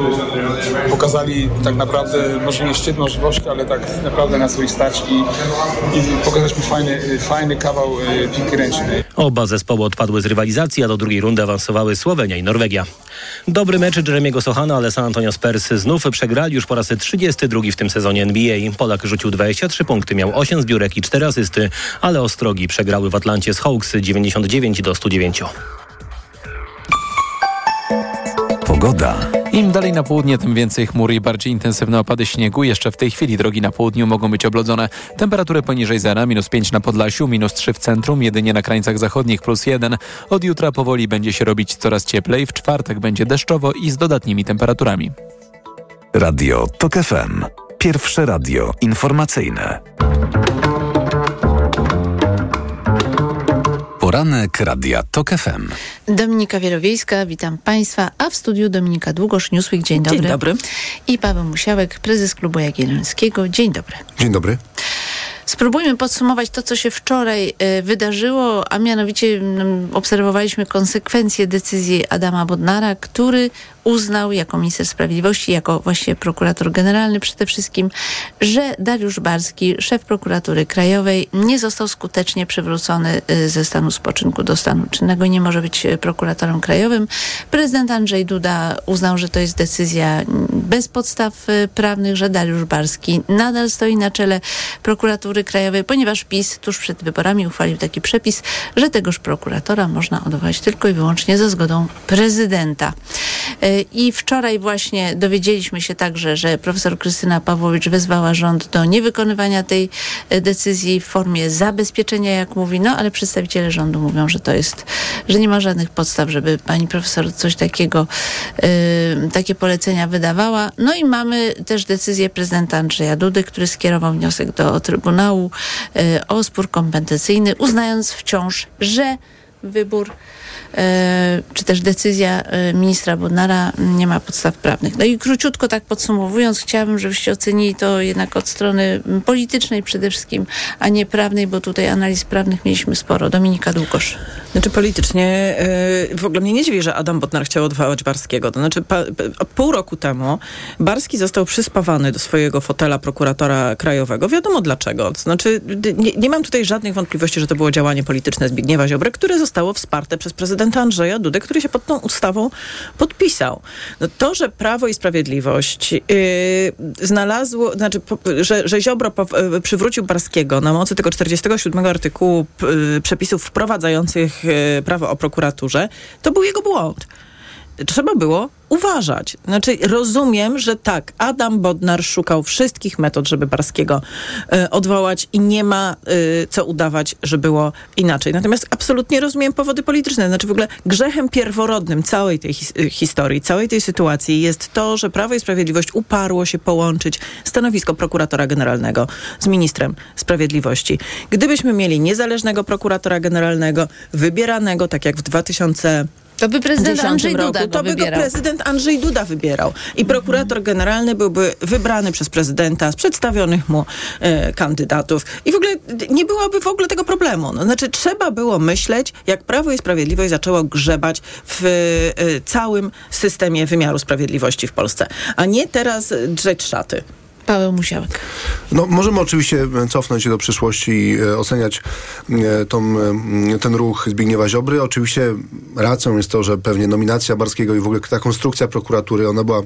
pokazali tak naprawdę, może nie szczytną żywotkę, ale tak naprawdę na swoich starczki i, i pokazaliśmy fajny, fajny kawał y, piłki ręcznej. Oba zespoły odpadły z rywalizacji, a do drugiej rundy awansowały Słowenia i Norwegia. Dobry mecz Jeremiego Sochana, ale San Antonio Spurs znów przegrali już po raz trzydziesty drugi w tym sezonie N B A. Polak rzucił dwadzieścia trzy punkty, miał osiem zbiórek i cztery asysty, ale Ostrogi przegrały w Atlancie z Hawks dziewięćdziesiąt dziewięć do stu dziewięciu. Pogoda. Im dalej na południe, tym więcej chmur i bardziej intensywne opady śniegu. Jeszcze w tej chwili drogi na południu mogą być oblodzone. Temperatury poniżej zera, minus pięć na Podlasiu, minus trzy w centrum, jedynie na krańcach zachodnich plus jeden. Od jutra powoli będzie się robić coraz cieplej, w czwartek będzie deszczowo i z dodatnimi temperaturami. Radio TOK F M. Pierwsze radio informacyjne. Poranek Radia TOK F M. Dominika Wielowiejska, witam Państwa, a w studiu Dominika Długosz, Newsweek, dzień dobry. Dzień dobry. I Paweł Musiałek, prezes Klubu Jagiellońskiego, dzień dobry. Dzień dobry. Spróbujmy podsumować to, co się wczoraj y, wydarzyło, a mianowicie y, obserwowaliśmy konsekwencje decyzji Adama Bodnara, który uznał jako minister sprawiedliwości, jako właśnie prokurator generalny przede wszystkim, że Dariusz Barski, szef prokuratury krajowej, nie został skutecznie przywrócony y, ze stanu spoczynku do stanu czynnego i nie może być prokuratorem krajowym. Prezydent Andrzej Duda uznał, że to jest decyzja bez podstaw y, prawnych, że Dariusz Barski nadal stoi na czele prokuratury krajowej, ponieważ PiS tuż przed wyborami uchwalił taki przepis, że tegoż prokuratora można odwołać tylko i wyłącznie ze zgodą prezydenta. I wczoraj właśnie dowiedzieliśmy się także, że profesor Krystyna Pawłowicz wezwała rząd do niewykonywania tej decyzji w formie zabezpieczenia, jak mówi, no ale przedstawiciele rządu mówią, że to jest, że nie ma żadnych podstaw, żeby pani profesor coś takiego, yy, takie polecenia wydawała. No i mamy też decyzję prezydenta Andrzeja Dudy, który skierował wniosek do Trybunału o spór kompetencyjny, uznając wciąż, że wybór czy też decyzja ministra Bodnara nie ma podstaw prawnych. No i króciutko tak podsumowując, chciałabym, żebyście ocenili to jednak od strony politycznej przede wszystkim, a nie prawnej, bo tutaj analiz prawnych mieliśmy sporo. Dominika Długosz. Znaczy politycznie w ogóle mnie nie dziwi, że Adam Bodnar chciał odwołać Barskiego. To znaczy pa, pół roku temu Barski został przyspawany do swojego fotela prokuratora krajowego. Wiadomo dlaczego. To znaczy nie, nie mam tutaj żadnych wątpliwości, że to było działanie polityczne Zbigniewa Ziobry, które zostało wsparte przez prezydenta Andrzeja Dudy, który się pod tą ustawą podpisał. No to, że Prawo i Sprawiedliwość yy, znalazło, znaczy, po, że, że Ziobro po, yy, przywrócił Barskiego na mocy tego czterdziestego siódmego artykułu yy, przepisów wprowadzających yy, prawo o prokuraturze, to był jego błąd. Trzeba było uważać. Znaczy, rozumiem, że tak, Adam Bodnar szukał wszystkich metod, żeby Barskiego y, odwołać i nie ma y, co udawać, że było inaczej. Natomiast absolutnie rozumiem powody polityczne. Znaczy, w ogóle grzechem pierworodnym całej tej his- historii, całej tej sytuacji jest to, że Prawo i Sprawiedliwość uparło się połączyć stanowisko prokuratora generalnego z ministrem sprawiedliwości. Gdybyśmy mieli niezależnego prokuratora generalnego, wybieranego, tak jak w dwa tysiące To by prezydent Andrzej roku, Duda To by wybierał. go prezydent Andrzej Duda wybierał. I prokurator generalny byłby wybrany przez prezydenta z przedstawionych mu e, kandydatów. I w ogóle nie byłoby w ogóle tego problemu. No, znaczy trzeba było myśleć, jak Prawo i Sprawiedliwość zaczęło grzebać w e, całym systemie wymiaru sprawiedliwości w Polsce. A nie teraz drzeć szaty. Paweł Musiałek. No, możemy oczywiście cofnąć się do przyszłości i e, oceniać e, tą, e, ten ruch Zbigniewa Ziobry. Oczywiście racją jest to, że pewnie nominacja Barskiego i w ogóle ta konstrukcja prokuratury, ona była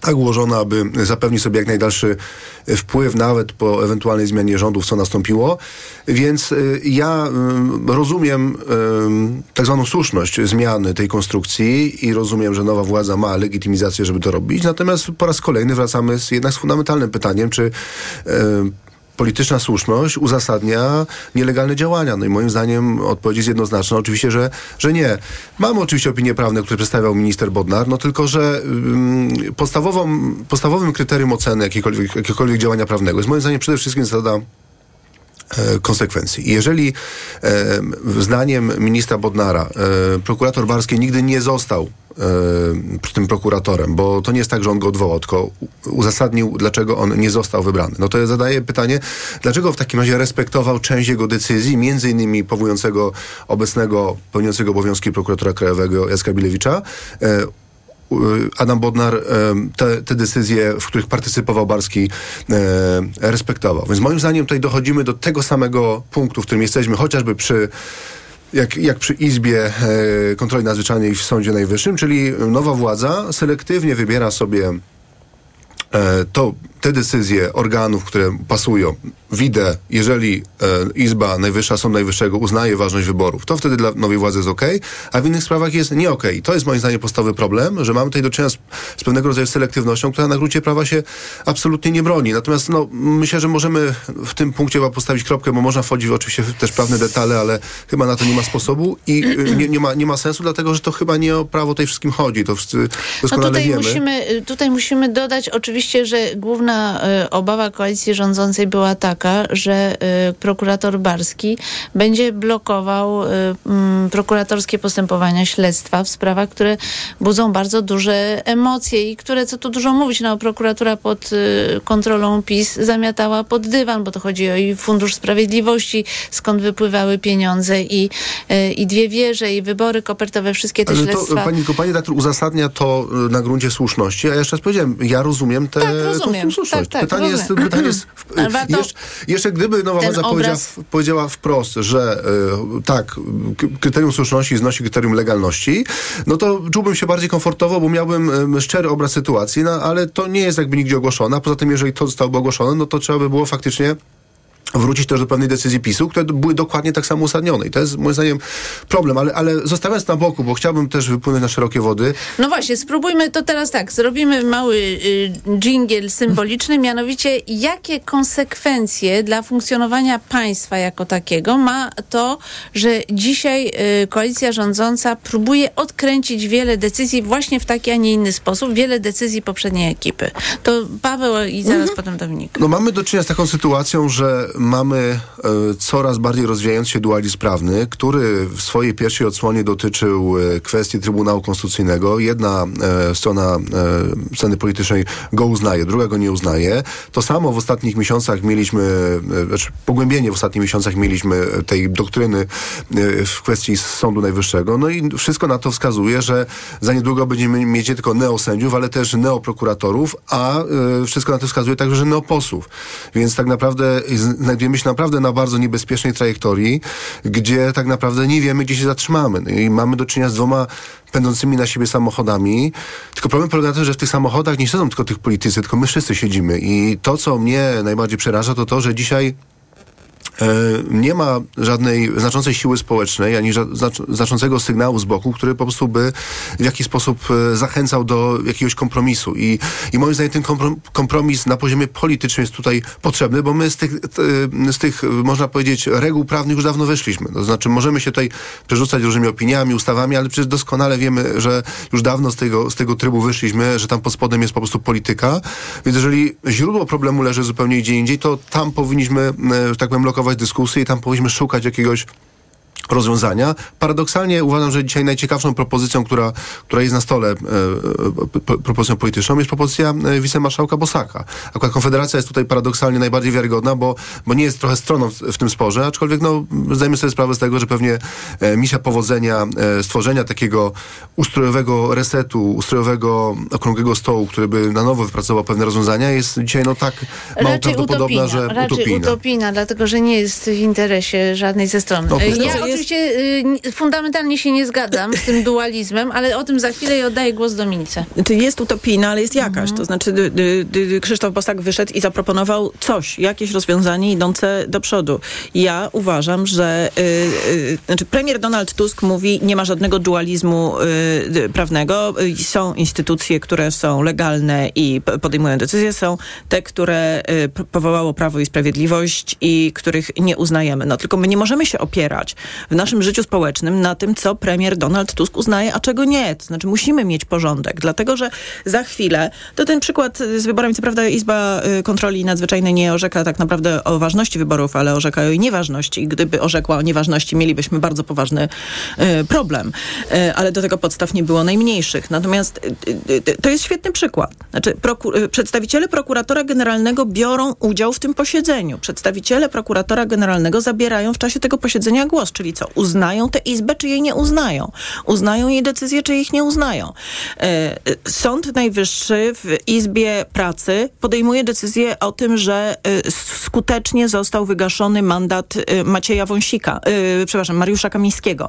tak ułożona, aby zapewnić sobie jak najdalszy wpływ, nawet po ewentualnej zmianie rządów, co nastąpiło. Więc ja rozumiem tak zwaną słuszność zmiany tej konstrukcji i rozumiem, że nowa władza ma legitymizację, żeby to robić. Natomiast po raz kolejny wracamy z, jednak z fundamentalnym pytaniem, czy polityczna słuszność uzasadnia nielegalne działania. No i moim zdaniem odpowiedź jest jednoznaczna. Oczywiście, że, że nie. Mamy oczywiście opinie prawne, które przedstawiał minister Bodnar, no tylko, że mm, podstawową, podstawowym kryterium oceny jakiegokolwiek, jakiegokolwiek działania prawnego jest moim zdaniem przede wszystkim zasada konsekwencji. Jeżeli e, zdaniem ministra Bodnara e, prokurator Barski nigdy nie został e, tym prokuratorem, bo to nie jest tak, że on go odwołał, tylko uzasadnił, dlaczego on nie został wybrany. No to ja zadaję pytanie, dlaczego w takim razie respektował część jego decyzji, między innymi powołującego obecnego, pełniącego obowiązki prokuratora krajowego Jacka Bilewicza, e, Adam Bodnar te, te decyzje, w których partycypował Barski, e, respektował. Więc moim zdaniem tutaj dochodzimy do tego samego punktu, w którym jesteśmy, chociażby przy jak, jak przy Izbie e, Kontroli Nadzwyczajnej w Sądzie Najwyższym, czyli nowa władza selektywnie wybiera sobie e, to, te decyzje organów, które pasują. Widzę, jeżeli e, Izba Najwyższa, Sąd Najwyższego uznaje ważność wyborów, to wtedy dla nowej władzy jest okej, a w innych sprawach jest nie okej. To jest moim zdaniem podstawowy problem, że mamy tutaj do czynienia z, z pewnego rodzaju selektywnością, która na gruncie prawa się absolutnie nie broni. Natomiast no, myślę, że możemy w tym punkcie chyba postawić kropkę, bo można wchodzić w oczywiście też prawne detale, ale chyba na to nie ma sposobu i nie, nie, ma, nie ma sensu, dlatego że to chyba nie o prawo tej wszystkim chodzi. To wszyscy doskonale no tutaj wiemy. Musimy, tutaj musimy dodać oczywiście, że główna obawa koalicji rządzącej była taka, że y, prokurator Barski będzie blokował y, m, prokuratorskie postępowania śledztwa w sprawach, które budzą bardzo duże emocje i które, co tu dużo mówić, no prokuratura pod y, kontrolą PiS zamiatała pod dywan, bo to chodzi o i Fundusz Sprawiedliwości, skąd wypływały pieniądze i, y, i dwie wieże, i wybory kopertowe, wszystkie te ale śledztwa. To, pani, pani redaktor uzasadnia to na gruncie słuszności, a ja jeszcze raz powiedziałem, ja rozumiem te... Tak, rozumiem. Tak, tak, pytanie jest, pytanie jest w, jeszcze, jeszcze gdyby nowa władza powiedziała, powiedziała wprost, że y, tak, kryterium słuszności znosi kryterium legalności, no to czułbym się bardziej komfortowo, bo miałbym y, szczery obraz sytuacji, no, ale to nie jest jakby nigdzie ogłoszone. Poza tym, jeżeli to zostało ogłoszone, no to trzeba by było faktycznie wrócić też do pewnej decyzji PiSu, które były dokładnie tak samo uzasadnione. I to jest moim zdaniem problem, ale, ale zostawiając na boku, bo chciałbym też wypłynąć na szerokie wody. No właśnie, spróbujmy to teraz tak. Zrobimy mały y, dżingiel symboliczny, mianowicie jakie konsekwencje dla funkcjonowania państwa jako takiego ma to, że dzisiaj y, koalicja rządząca próbuje odkręcić wiele decyzji właśnie w taki, a nie inny sposób, wiele decyzji poprzedniej ekipy. To Paweł i zaraz mhm. potem Dominika. No mamy do czynienia z taką sytuacją, że mamy y, coraz bardziej rozwijający się dualizm prawny, który w swojej pierwszej odsłonie dotyczył y, kwestii Trybunału Konstytucyjnego. Jedna y, strona y, sceny politycznej go uznaje, druga go nie uznaje. To samo w ostatnich miesiącach mieliśmy, y, znaczy pogłębienie w ostatnich miesiącach mieliśmy tej doktryny y, w kwestii Sądu Najwyższego. No i wszystko na to wskazuje, że za niedługo będziemy mieć nie tylko neosędziów, ale też neoprokuratorów, a y, wszystko na to wskazuje także, że neoposłów. Więc tak naprawdę z, znajdujemy się naprawdę na bardzo niebezpiecznej trajektorii, gdzie tak naprawdę nie wiemy, gdzie się zatrzymamy. I mamy do czynienia z dwoma pędzącymi na siebie samochodami. Tylko problem polega na tym, że w tych samochodach nie siedzą tylko tych politycy, tylko my wszyscy siedzimy. I to, co mnie najbardziej przeraża, to to, że dzisiaj nie ma żadnej znaczącej siły społecznej, ani znaczącego sygnału z boku, który po prostu by w jakiś sposób zachęcał do jakiegoś kompromisu. I, i moim zdaniem ten kompromis na poziomie politycznym jest tutaj potrzebny, bo my z tych, z tych można powiedzieć, reguł prawnych już dawno wyszliśmy. To znaczy możemy się tutaj przerzucać różnymi opiniami, ustawami, ale przecież doskonale wiemy, że już dawno z tego, z tego trybu wyszliśmy, że tam pod spodem jest po prostu polityka. Więc jeżeli źródło problemu leży zupełnie gdzie indziej, to tam powinniśmy, że tak powiem, lokować dyskusję i tam powinniśmy szukać jakiegoś rozwiązania. Paradoksalnie uważam, że dzisiaj najciekawszą propozycją, która, która jest na stole, e, propozycją polityczną, jest propozycja wicemarszałka Bosaka. Akurat Konfederacja jest tutaj paradoksalnie najbardziej wiarygodna, bo, bo nie jest trochę stroną w, w tym sporze, aczkolwiek no, zdajemy sobie sprawę z tego, że pewnie e, misja powodzenia, e, stworzenia takiego ustrojowego resetu, ustrojowego okrągłego stołu, który by na nowo wypracował pewne rozwiązania, jest dzisiaj no tak mało raczej prawdopodobna, utopina, że raczej utopina. utopina, dlatego, że nie jest w interesie żadnej ze stron. No, oczywiście y, fundamentalnie się nie zgadzam z tym dualizmem, ale o tym za chwilę i oddaję głos Dominice. Jest utopijna, ale jest jakaś. Mhm. To znaczy dy, dy, dy, Krzysztof Bosak wyszedł i zaproponował coś, jakieś rozwiązanie idące do przodu. Ja uważam, że y, y, znaczy premier Donald Tusk mówi, nie ma żadnego dualizmu y, prawnego. Y, są instytucje, które są legalne i podejmują decyzje. Są te, które y, powołało Prawo i Sprawiedliwość i których nie uznajemy. No tylko my nie możemy się opierać w naszym życiu społecznym na tym, co premier Donald Tusk uznaje, a czego nie. To znaczy musimy mieć porządek, dlatego że za chwilę, to ten przykład z wyborami, co prawda Izba Kontroli Nadzwyczajnej nie orzeka tak naprawdę o ważności wyborów, ale orzeka o jej nieważności i gdyby orzekła o nieważności, mielibyśmy bardzo poważny y, problem. Y, ale do tego podstaw nie było najmniejszych. Natomiast y, y, to jest świetny przykład. Znaczy proku- y, przedstawiciele prokuratora generalnego biorą udział w tym posiedzeniu. Przedstawiciele prokuratora generalnego zabierają w czasie tego posiedzenia głos, czyli co? Uznają tę izbę, czy jej nie uznają? Uznają jej decyzje, czy ich nie uznają? Sąd Najwyższy w Izbie Pracy podejmuje decyzję o tym, że skutecznie został wygaszony mandat Macieja Wąsika, przepraszam, Mariusza Kamińskiego.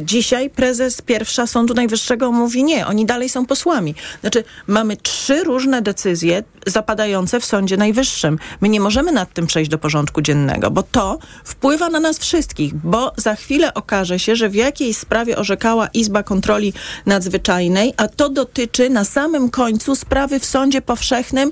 Dzisiaj prezes pierwsza Sądu Najwyższego mówi nie, oni dalej są posłami. Znaczy mamy trzy różne decyzje zapadające w Sądzie Najwyższym. My nie możemy nad tym przejść do porządku dziennego, bo to wpływa na nas wszystkich, bo za chwilę okaże się, że w jakiejś sprawie orzekała Izba Kontroli Nadzwyczajnej, a to dotyczy na samym końcu sprawy w sądzie powszechnym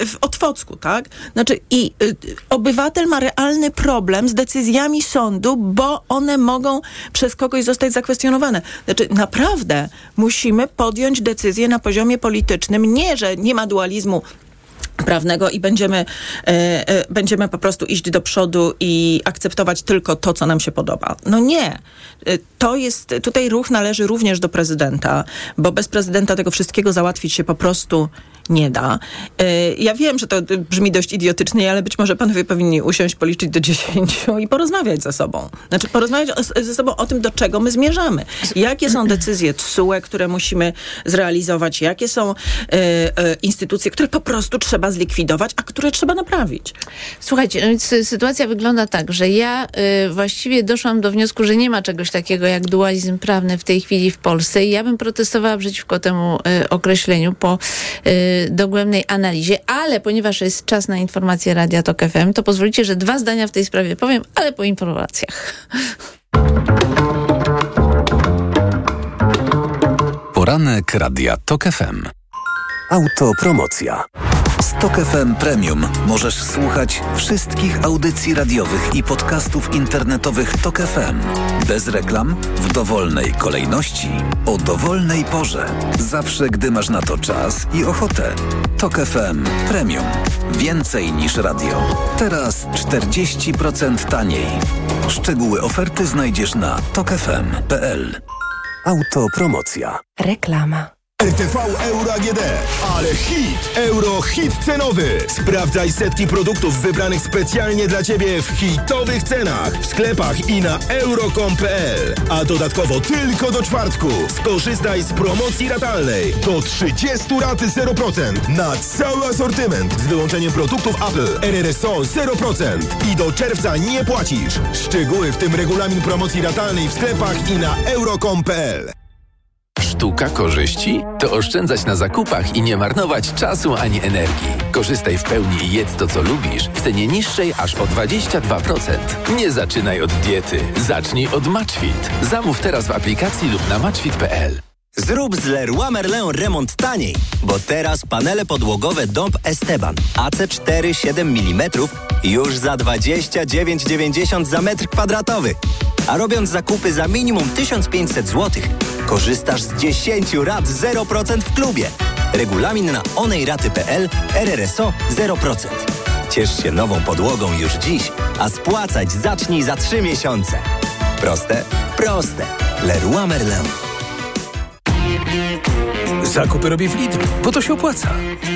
yy, w Otwocku, tak? Znaczy i yy, obywatel ma realny problem z decyzjami sądu, bo one mogą przez kogoś zostać zakwestionowane. Znaczy naprawdę musimy podjąć decyzję na poziomie politycznym, nie, że nie ma dualizmu prawnego i będziemy, y, y, będziemy po prostu iść do przodu i akceptować tylko to, co nam się podoba. No nie. Y, to jest, tutaj ruch należy również do prezydenta, bo bez prezydenta tego wszystkiego załatwić się po prostu nie da. Y, ja wiem, że to brzmi dość idiotycznie, ale być może panowie powinni usiąść, policzyć do dziesięciu i porozmawiać ze sobą. Znaczy porozmawiać o, ze sobą o tym, do czego my zmierzamy. Jakie są decyzje T S U E, które musimy zrealizować? Jakie są y, y, instytucje, które po prostu trzeba zlikwidować, a które trzeba naprawić. Słuchajcie, no więc sytuacja wygląda tak, że ja y, właściwie doszłam do wniosku, że nie ma czegoś takiego jak dualizm prawny w tej chwili w Polsce i ja bym protestowała przeciwko temu y, określeniu po y, dogłębnej analizie, ale ponieważ jest czas na informacje Radia Tok F M, to pozwolicie, że dwa zdania w tej sprawie powiem, ale po informacjach. Poranek Radia Tok F M. Autopromocja. Z Tok F M Premium możesz słuchać wszystkich audycji radiowych i podcastów internetowych Tok F M. Bez reklam, w dowolnej kolejności, o dowolnej porze. Zawsze, gdy masz na to czas i ochotę. Tok F M Premium. Więcej niż radio. Teraz czterdzieści procent taniej. Szczegóły oferty znajdziesz na tok f m kropka p l. Autopromocja. Reklama. R T V Euro A G D. Ale hit! Euro hit cenowy! Sprawdzaj setki produktów wybranych specjalnie dla Ciebie w hitowych cenach w sklepach i na euro kropka com kropka p l. A dodatkowo tylko do czwartku skorzystaj z promocji ratalnej do trzydzieści rat zero procent na cały asortyment z wyłączeniem produktów Apple, R R S O zero procent i do czerwca nie płacisz. Szczegóły, w tym regulamin promocji ratalnej w sklepach i na euro kropka com kropka p l. sztuka korzyści? To oszczędzać na zakupach i nie marnować czasu ani energii. Korzystaj w pełni i jedz to, co lubisz w cenie niższej aż o dwadzieścia dwa procent. Nie zaczynaj od diety. Zacznij od MatchFit. Zamów teraz w aplikacji lub na matchfit kropka p l. Zrób z Leroy Merlin remont taniej, bo teraz panele podłogowe Dąb Esteban A C cztery siedem milimetrów już za dwadzieścia dziewięć dziewięćdziesiąt za metr kwadratowy. A robiąc zakupy za minimum tysiąc pięćset złotych, korzystasz z dziesięciu rat zero procent w klubie. Regulamin na onejraty kropka p l, R R S O zero procent. Ciesz się nową podłogą już dziś, a spłacać zacznij za trzy miesiące. Proste? Proste. Leroy Merlin. Zakupy robię w Lidlu, bo to się opłaca.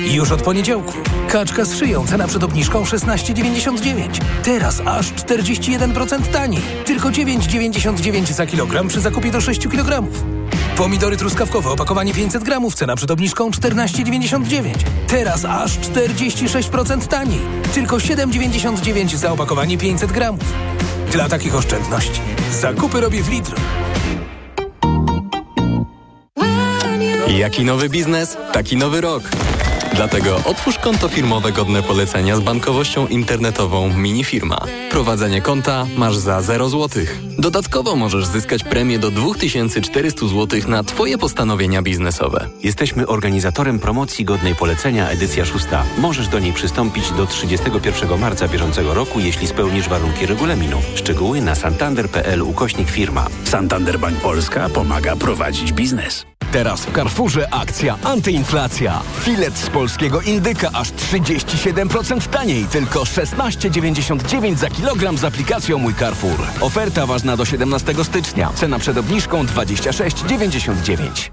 Już od poniedziałku. Kaczka z szyją, cena przed obniżką szesnaście dziewięćdziesiąt dziewięć. Teraz aż czterdzieści jeden procent taniej. Tylko dziewięć dziewięćdziesiąt dziewięć za kilogram przy zakupie do sześciu kilogramów. Pomidory truskawkowe, opakowanie pięćset gramów, cena przed obniżką czternaście dziewięćdziesiąt dziewięć. Teraz aż czterdzieści sześć procent taniej. Tylko siedem dziewięćdziesiąt dziewięć za opakowanie pięćset gramów. Dla takich oszczędności. Zakupy robię w Lidlu. Jaki nowy biznes, taki nowy rok. Dlatego otwórz konto firmowe godne polecenia z bankowością internetową Minifirma. Prowadzenie konta masz za zero złotych. Dodatkowo możesz zyskać premię do dwa tysiące czterysta złotych na Twoje postanowienia biznesowe. Jesteśmy organizatorem promocji godnej polecenia edycja szósta. Możesz do niej przystąpić do trzydziestego pierwszego marca bieżącego roku, jeśli spełnisz warunki regulaminu. Szczegóły na santander.pl ukośnik firma. Santander Bank Polska pomaga prowadzić biznes. Teraz w Carrefourze akcja antyinflacja. Filet z polskiego indyka aż trzydzieści siedem procent taniej, tylko szesnaście dziewięćdziesiąt dziewięć za kilogram z aplikacją Mój Carrefour. Oferta ważna do siedemnastego stycznia. Cena przed obniżką dwadzieścia sześć dziewięćdziesiąt dziewięć.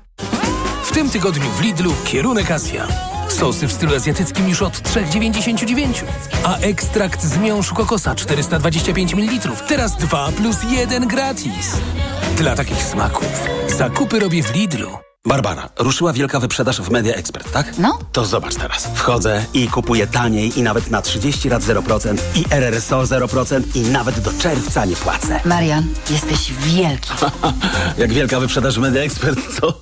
W tym tygodniu w Lidlu kierunek Azja. Sosy w stylu azjatyckim już od trzy dziewięćdziesiąt dziewięć. A ekstrakt z miąższu kokosa czterysta dwadzieścia pięć mililitrów. Teraz dwa plus jeden gratis. Dla takich smaków zakupy robię w Lidlu. Barbara, ruszyła wielka wyprzedaż w Media Expert, tak? No. To zobacz teraz. Wchodzę i kupuję taniej i nawet na trzydzieści rat zero procent i R R S O zero procent i nawet do czerwca nie płacę. Marian, jesteś wielki. Jak wielka wyprzedaż w Media Expert, co?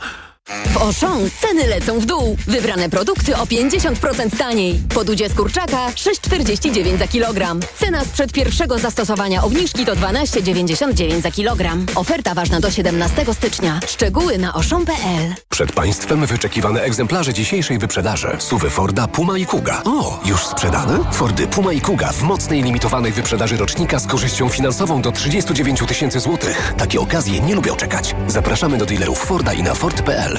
W Auchan ceny lecą w dół. Wybrane produkty o pięćdziesiąt procent taniej. Po dudzie z kurczaka sześć czterdzieści dziewięć za kilogram. Cena sprzed pierwszego zastosowania obniżki to dwanaście dziewięćdziesiąt dziewięć za kilogram. Oferta ważna do siedemnastego stycznia. Szczegóły na auchan kropka p l. Przed Państwem wyczekiwane egzemplarze dzisiejszej wyprzedaży. Suwy Forda, Puma i Kuga. O, już sprzedane? Fordy Puma i Kuga w mocnej limitowanej wyprzedaży rocznika z korzyścią finansową do trzydzieści dziewięć tysięcy złotych. Takie okazje nie lubią czekać. Zapraszamy do dealerów Forda i na ford kropka p l.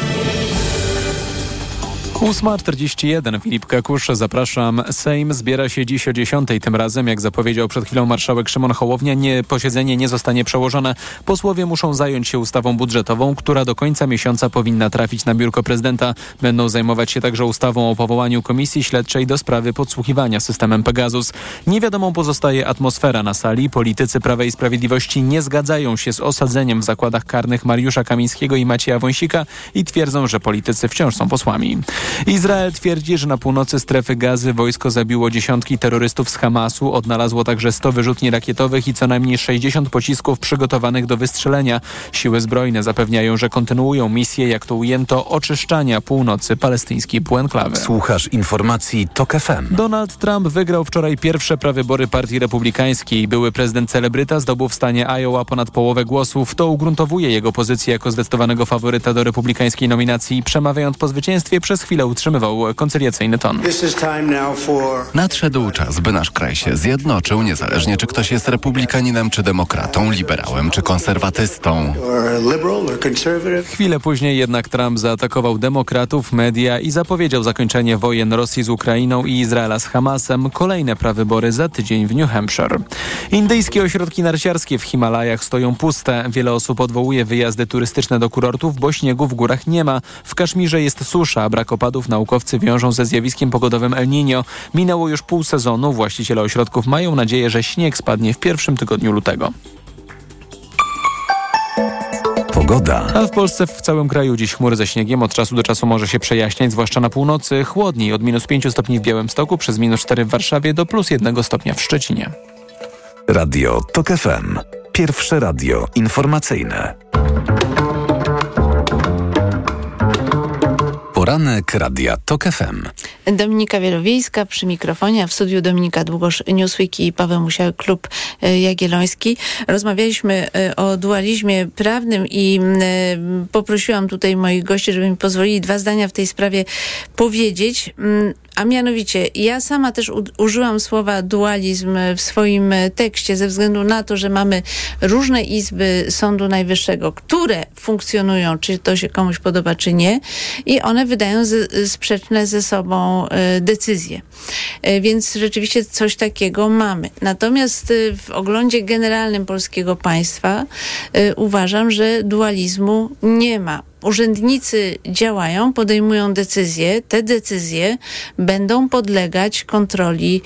ósma czterdzieści jeden, Filip Kekusz, zapraszam. Sejm zbiera się dziś o dziesiątej. Tym razem, jak zapowiedział przed chwilą marszałek Szymon Hołownia, nie, posiedzenie nie zostanie przełożone. Posłowie muszą zająć się ustawą budżetową, która do końca miesiąca powinna trafić na biurko prezydenta. Będą zajmować się także ustawą o powołaniu Komisji Śledczej do sprawy podsłuchiwania systemem Pegasus. Niewiadomą pozostaje atmosfera na sali. Politycy Prawa i Sprawiedliwości nie zgadzają się z osadzeniem w zakładach karnych Mariusza Kamińskiego i Macieja Wąsika i twierdzą, że politycy wciąż są posłami. Izrael twierdzi, że na północy strefy Gazy wojsko zabiło dziesiątki terrorystów z Hamasu. Odnalazło także sto wyrzutni rakietowych i co najmniej sześćdziesiąt pocisków przygotowanych do wystrzelenia. Siły zbrojne zapewniają, że kontynuują misję, jak to ujęto, oczyszczania północy palestyńskiej półenklawy. Słuchasz informacji Tok F M. Donald Trump wygrał wczoraj pierwsze prawybory partii republikańskiej. Były prezydent celebryta zdobył w stanie Iowa ponad połowę głosów. To ugruntowuje jego pozycję jako zdecydowanego faworyta do republikańskiej nominacji. Przemawiając po zwycięstwie przez chwilę utrzymywał koncyliacyjny ton. Nadszedł czas, by nasz kraj się zjednoczył, niezależnie czy ktoś jest republikaninem, czy demokratą, liberałem, czy konserwatystą. Chwilę później jednak Trump zaatakował demokratów, media i zapowiedział zakończenie wojen Rosji z Ukrainą i Izraela z Hamasem. Kolejne prawybory za tydzień w New Hampshire. Indyjskie ośrodki narciarskie w Himalajach stoją puste. Wiele osób odwołuje wyjazdy turystyczne do kurortów, bo śniegu w górach nie ma. W Kaszmirze jest susza, brak opadów naukowcy wiążą ze zjawiskiem pogodowym El Niño. Minęło już pół sezonu. Właściciele ośrodków mają nadzieję, że śnieg spadnie w pierwszym tygodniu lutego. Pogoda. A w Polsce w całym kraju dziś chmury ze śniegiem. Od czasu do czasu może się przejaśniać, zwłaszcza na północy. Chłodniej od minus pięciu stopni w Białymstoku, przez minus cztery w Warszawie do plus jednego stopnia w Szczecinie. Radio TOK F M. Pierwsze radio informacyjne. Poranek Radia TOK F M. Dominika Wielowiejska przy mikrofonie, a w studiu Dominika Długosz, Newsweek, i Paweł Musiałek, Klub Jagielloński. Rozmawialiśmy o dualizmie prawnym i poprosiłam tutaj moich gości, żeby mi pozwolili dwa zdania w tej sprawie powiedzieć. A mianowicie, ja sama też u- użyłam słowa dualizm w swoim tekście ze względu na to, że mamy różne izby Sądu Najwyższego, które funkcjonują, czy to się komuś podoba, czy nie, i one wydają z- sprzeczne ze sobą y, decyzje. Y, więc rzeczywiście coś takiego mamy. Natomiast y, w oglądzie generalnym polskiego państwa y, uważam, że dualizmu nie ma. Urzędnicy działają, podejmują decyzje. Te decyzje będą podlegać kontroli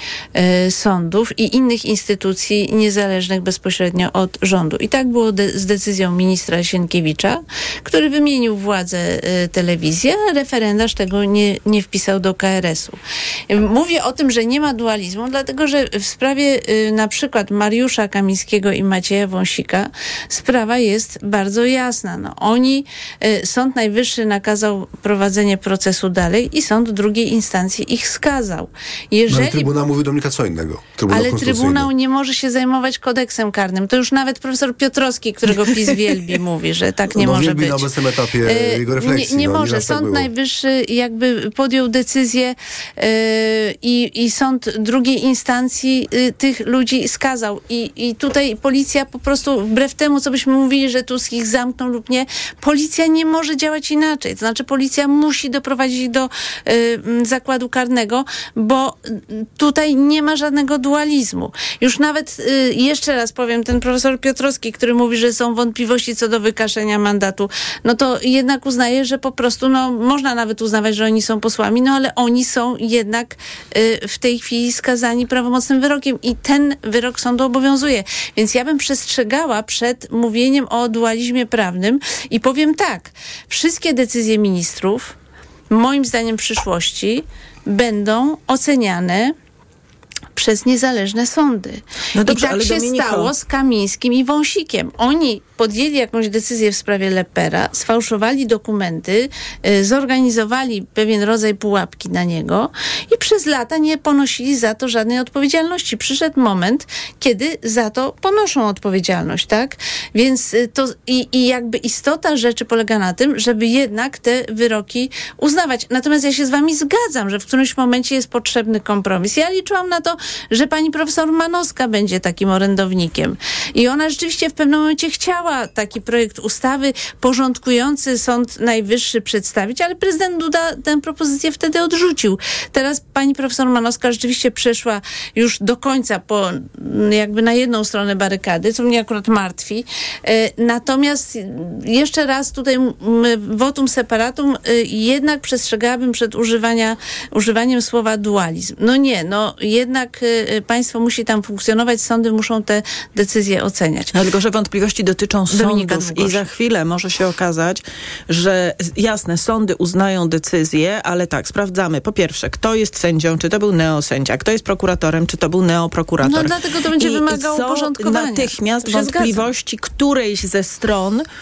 y, sądów i innych instytucji niezależnych bezpośrednio od rządu. I tak było de- z decyzją ministra Sienkiewicza, który wymienił władzę y, telewizji, a referendarz tego nie, nie wpisał do K R S u. Mówię o tym, że nie ma dualizmu, dlatego że w sprawie y, na przykład Mariusza Kamińskiego i Macieja Wąsika sprawa jest bardzo jasna. No, oni y, Sąd Najwyższy nakazał prowadzenie procesu dalej i sąd drugiej instancji ich skazał. Jeżeli... No, ale Trybunał mówi do mnie co innego. Trybunał ale Trybunał nie może się zajmować kodeksem karnym. To już nawet profesor Piotrowski, którego PiS wielbi, mówi, że tak nie no, może być. Na obecnym etapie e, jego refleksji. Nie, nie no, może. Nie sąd tak Najwyższy jakby podjął decyzję e, i, i sąd drugiej instancji e, tych ludzi skazał. I, I tutaj policja po prostu, wbrew temu, co byśmy mówili, że Tusk ich zamknął lub nie, policja nie może działać inaczej. To znaczy policja musi doprowadzić do y, zakładu karnego, bo tutaj nie ma żadnego dualizmu. Już nawet, y, jeszcze raz powiem, ten profesor Piotrowski, który mówi, że są wątpliwości co do wykaszenia mandatu, no to jednak uznaje, że po prostu, no można nawet uznawać, że oni są posłami, no ale oni są jednak y, w tej chwili skazani prawomocnym wyrokiem i ten wyrok sądu obowiązuje. Więc ja bym przestrzegała przed mówieniem o dualizmie prawnym i powiem tak, wszystkie decyzje ministrów, moim zdaniem w przyszłości, będą oceniane przez niezależne sądy. No dobrze, i tak się Dominiko... stało z Kamińskim i Wąsikiem. Oni podjęli jakąś decyzję w sprawie Lepera, sfałszowali dokumenty, y, zorganizowali pewien rodzaj pułapki na niego i przez lata nie ponosili za to żadnej odpowiedzialności. Przyszedł moment, kiedy za to ponoszą odpowiedzialność, tak? Więc y, to i, i jakby istota rzeczy polega na tym, żeby jednak te wyroki uznawać. Natomiast ja się z wami zgadzam, że w którymś momencie jest potrzebny kompromis. Ja liczyłam na to, że pani profesor Manowska będzie takim orędownikiem. I ona rzeczywiście w pewnym momencie chciała taki projekt ustawy porządkujący Sąd Najwyższy przedstawić, ale prezydent Duda tę propozycję wtedy odrzucił. Teraz pani profesor Manowska rzeczywiście przeszła już do końca po, jakby na jedną stronę barykady, co mnie akurat martwi. Natomiast jeszcze raz tutaj wotum separatum, jednak przestrzegałabym przed używania, używaniem słowa dualizm. No nie, no jednak Jednak y, państwo musi tam funkcjonować, sądy muszą te decyzje oceniać. No, tylko że wątpliwości dotyczą sądów i za chwilę może się okazać, że jasne, sądy uznają decyzje, ale tak, sprawdzamy po pierwsze, kto jest sędzią, czy to był neosędzia, kto jest prokuratorem, czy to był neoprokurator. No dlatego to będzie I wymagało porządkowania. Natychmiast wątpliwości zgadzam. Którejś ze stron y,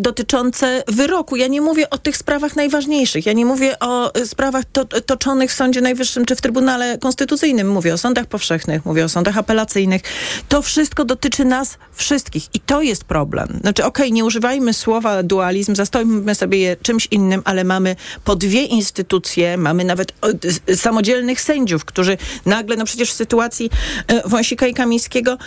dotyczące wyroku. Ja nie mówię o tych sprawach najważniejszych, ja nie mówię o y, sprawach to, toczonych w Sądzie Najwyższym czy w Trybunale Konstytucyjnym. Mówię o sądach powszechnych, mówię o sądach apelacyjnych. To wszystko dotyczy nas wszystkich i to jest problem. Znaczy, okej, okay, nie używajmy słowa dualizm, zastąpmy sobie je czymś innym, ale mamy po dwie instytucje, mamy nawet samodzielnych sędziów, którzy nagle, no przecież w sytuacji Wąsika i Kamińskiego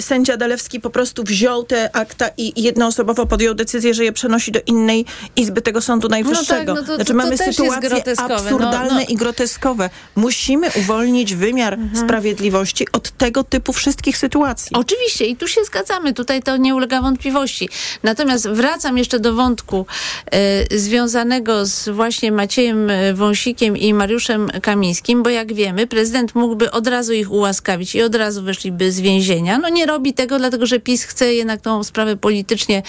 sędzia Dalewski po prostu wziął te akta i jednoosobowo podjął decyzję, że je przenosi do innej izby tego Sądu Najwyższego. No tak, no to, znaczy, to, to mamy to sytuacje absurdalne no, no. i groteskowe. Musimy uwolnić wymiar mhm. sprawiedliwości od tego typu wszystkich sytuacji. Oczywiście i tu się zgadzamy. Tutaj to nie ulega wątpliwości. Natomiast wracam jeszcze do wątku y, związanego z właśnie Maciejem Wąsikiem i Mariuszem Kamińskim, bo jak wiemy, prezydent mógłby od razu ich ułaskawić i od razu wyszliby z więzienia. No nie robi tego, dlatego że PiS chce jednak tą sprawę politycznie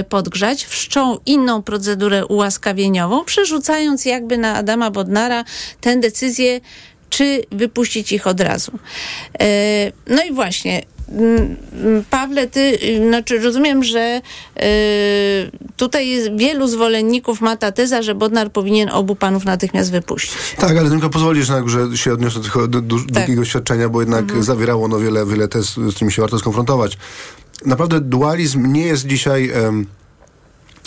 y, podgrzać. Wszczą inną procedurę ułaskawieniową, przerzucając jakby na Adama Bodnara tę decyzję, czy wypuścić ich od razu. No i właśnie, Pawle, ty, znaczy rozumiem, że tutaj wielu zwolenników ma ta teza, że Bodnar powinien obu panów natychmiast wypuścić. Tak, ale tylko pozwolisz, że się odniosę do, do, do tak. długiego świadczenia, bo jednak mhm. zawierało ono wiele, wiele tez, z którymi się warto skonfrontować. Naprawdę dualizm nie jest dzisiaj... Um,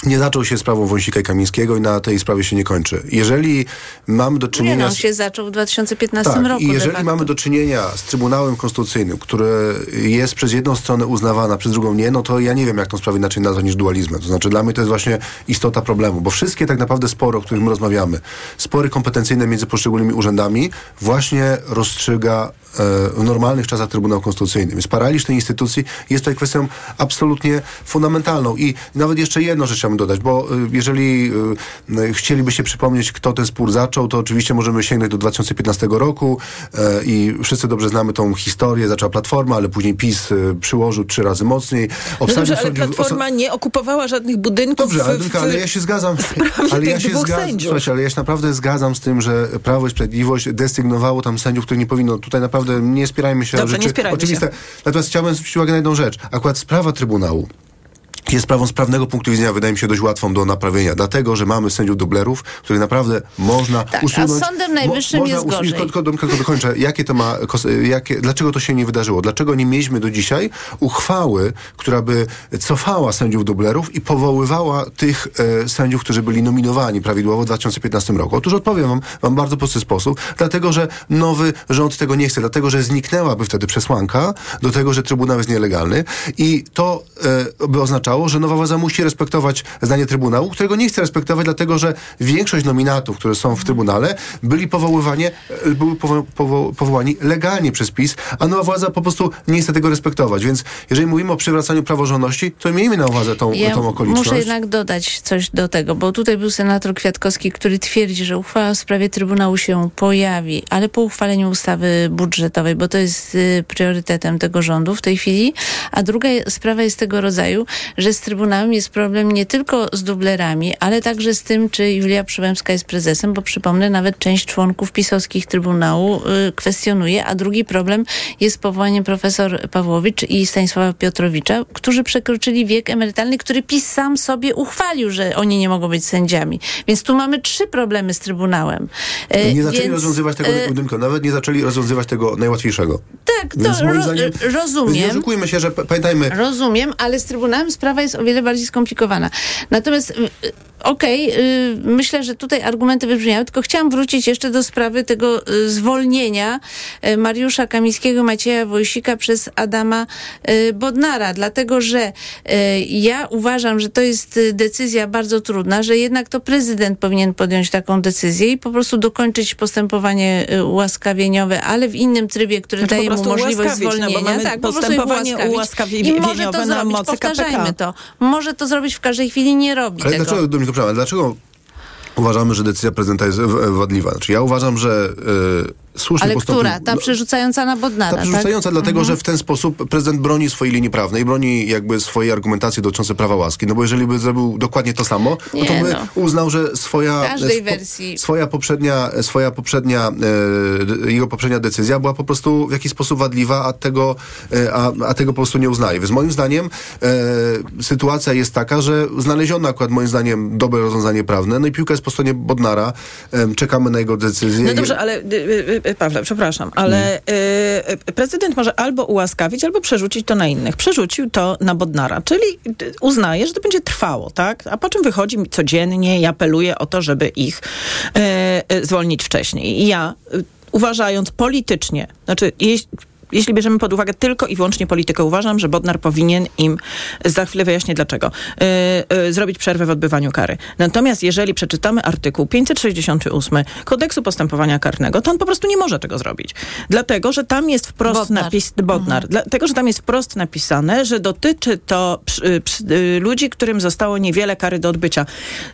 nie zaczął się sprawą Wąsika i Kamińskiego i na tej sprawie się nie kończy. Jeżeli mamy do czynienia... Nie, no, on się zaczął w dwa tysiące piętnastym tak, roku. I jeżeli mamy do czynienia z Trybunałem Konstytucyjnym, który jest przez jedną stronę uznawana, przez drugą nie, no to ja nie wiem, jak tą sprawę inaczej nazwać niż dualizmem. To znaczy dla mnie to jest właśnie istota problemu, bo wszystkie tak naprawdę spory, o których my rozmawiamy, spory kompetencyjne między poszczególnymi urzędami właśnie rozstrzyga w normalnych czasach Trybunał Konstytucyjny. Więc paraliż tej instytucji jest tutaj kwestią absolutnie fundamentalną. I nawet jeszcze jedną rzecz chciałbym dodać, bo jeżeli chcielibyście przypomnieć, kto ten spór zaczął, to oczywiście możemy sięgnąć do dwa tysiące piętnastego roku i wszyscy dobrze znamy tą historię. Zaczęła Platforma, ale później PiS przyłożył trzy razy mocniej. No dobrze, ale Platforma osa... nie okupowała żadnych budynków. Dobrze, ale, w, w... ale ja się zgadzam. Ale ja się zgadzam. Słuchajcie, ale ja się naprawdę zgadzam z tym, że Prawo i Sprawiedliwość desygnowało tam sędziów, których nie powinno. Tutaj naprawdę nie spierajmy się o rzeczy oczywiste. Natomiast chciałbym zwrócić uwagę na jedną rzecz. Akurat sprawa Trybunału jest sprawą z prawnego punktu widzenia, wydaje mi się, dość łatwą do naprawienia. Dlatego, że mamy sędziów dublerów, których naprawdę można tak, usunąć. A Sądem Najwyższym mo- jest usunąć, gorzej. Tylko, tylko, tylko dokończę. Jakie to ma, jakie, dlaczego to się nie wydarzyło? Dlaczego nie mieliśmy do dzisiaj uchwały, która by cofała sędziów dublerów i powoływała tych e, sędziów, którzy byli nominowani prawidłowo w dwa tysiące piętnastym roku? Otóż odpowiem wam, wam w bardzo prosty sposób. Dlatego, że nowy rząd tego nie chce. Dlatego, że zniknęłaby wtedy przesłanka do tego, że Trybunał jest nielegalny. I to e, by oznaczało, że nowa władza musi respektować zdanie Trybunału, którego nie chce respektować, dlatego że większość nominatów, które są w Trybunale, byli powoływani, były powo- powo- powołani legalnie przez PiS, a nowa władza po prostu nie chce tego respektować. Więc jeżeli mówimy o przywracaniu praworządności, to miejmy na uwadze tą, ja tą okoliczność. Muszę jednak dodać coś do tego, bo tutaj był senator Kwiatkowski, który twierdzi, że uchwała w sprawie Trybunału się pojawi, ale po uchwaleniu ustawy budżetowej, bo to jest y, priorytetem tego rządu w tej chwili. A druga sprawa jest tego rodzaju, że że z Trybunałem jest problem nie tylko z dublerami, ale także z tym, czy Julia Przyłębska jest prezesem, bo przypomnę, nawet część członków pisowskich Trybunału y, kwestionuje, a drugi problem jest z powołaniem profesor Pawłowicz i Stanisława Piotrowicza, którzy przekroczyli wiek emerytalny, który PiS sam sobie uchwalił, że oni nie mogą być sędziami. Więc tu mamy trzy problemy z Trybunałem. E, nie zaczęli więc, rozwiązywać tego e, nawet nie zaczęli rozwiązywać tego najłatwiejszego. Tak, więc to moim ro- zdaniem, rozumiem. Więc nie oszukujmy się, że pamiętajmy... Rozumiem, ale z Trybunałem sprawa jest o wiele bardziej skomplikowana. Natomiast okej, okay, yy, myślę, że tutaj argumenty wybrzmiały, tylko chciałam wrócić jeszcze do sprawy tego yy, zwolnienia yy, Mariusza Kamińskiego, Macieja Wąsika przez Adama yy, Bodnara, dlatego, że yy, ja uważam, że to jest yy, decyzja bardzo trudna, że jednak to prezydent powinien podjąć taką decyzję i po prostu dokończyć postępowanie yy, ułaskawieniowe, ale w innym trybie, który znaczy daje mu możliwość zwolnienia. No, tak, postępowanie po ułaskawieniowe I może to na zrobić, mocy powtarzajmy to. Może to zrobić w każdej chwili, nie robi ale tego. Dlaczego, Dominika, przepraszam, dlaczego uważamy, że decyzja prezydenta jest wadliwa? Znaczy, ja uważam, że... Yy... Słusznie ale postąpił, która? Ta przerzucająca na Bodnara, Ta przerzucająca, tak? dlatego, mhm. że w ten sposób prezydent broni swojej linii prawnej, broni jakby swojej argumentacji dotyczącej prawa łaski. No bo jeżeli by zrobił dokładnie to samo, nie, no to by no. uznał, że swoja... Każdej spo, wersji. Swoja poprzednia, swoja poprzednia e, jego poprzednia decyzja była po prostu w jakiś sposób wadliwa, a tego, e, a, a tego po prostu nie uznaje. Więc moim zdaniem e, sytuacja jest taka, że znaleziono akurat moim zdaniem dobre rozwiązanie prawne, no i piłka jest po stronie Bodnara. E, czekamy na jego decyzję. No dobrze, ale... Pawle, przepraszam, ale y, prezydent może albo ułaskawić, albo przerzucić to na innych. Przerzucił to na Bodnara, czyli uznaje, że to będzie trwało, tak? A po czym wychodzi codziennie i apeluje o to, żeby ich y, y, zwolnić wcześniej. I ja, y, uważając politycznie, znaczy jeśli jeśli bierzemy pod uwagę tylko i wyłącznie politykę, uważam, że Bodnar powinien im, za chwilę wyjaśnię dlaczego, yy, yy, zrobić przerwę w odbywaniu kary. Natomiast jeżeli przeczytamy artykuł pięćset sześćdziesiąty ósmy Kodeksu Postępowania Karnego, to on po prostu nie może tego zrobić. Dlatego, że tam jest wprost Bodnar. napis... Bodnar. Mhm. Dlatego, że tam jest wprost napisane, że dotyczy to przy, przy, yy, ludzi, którym zostało niewiele kary do odbycia.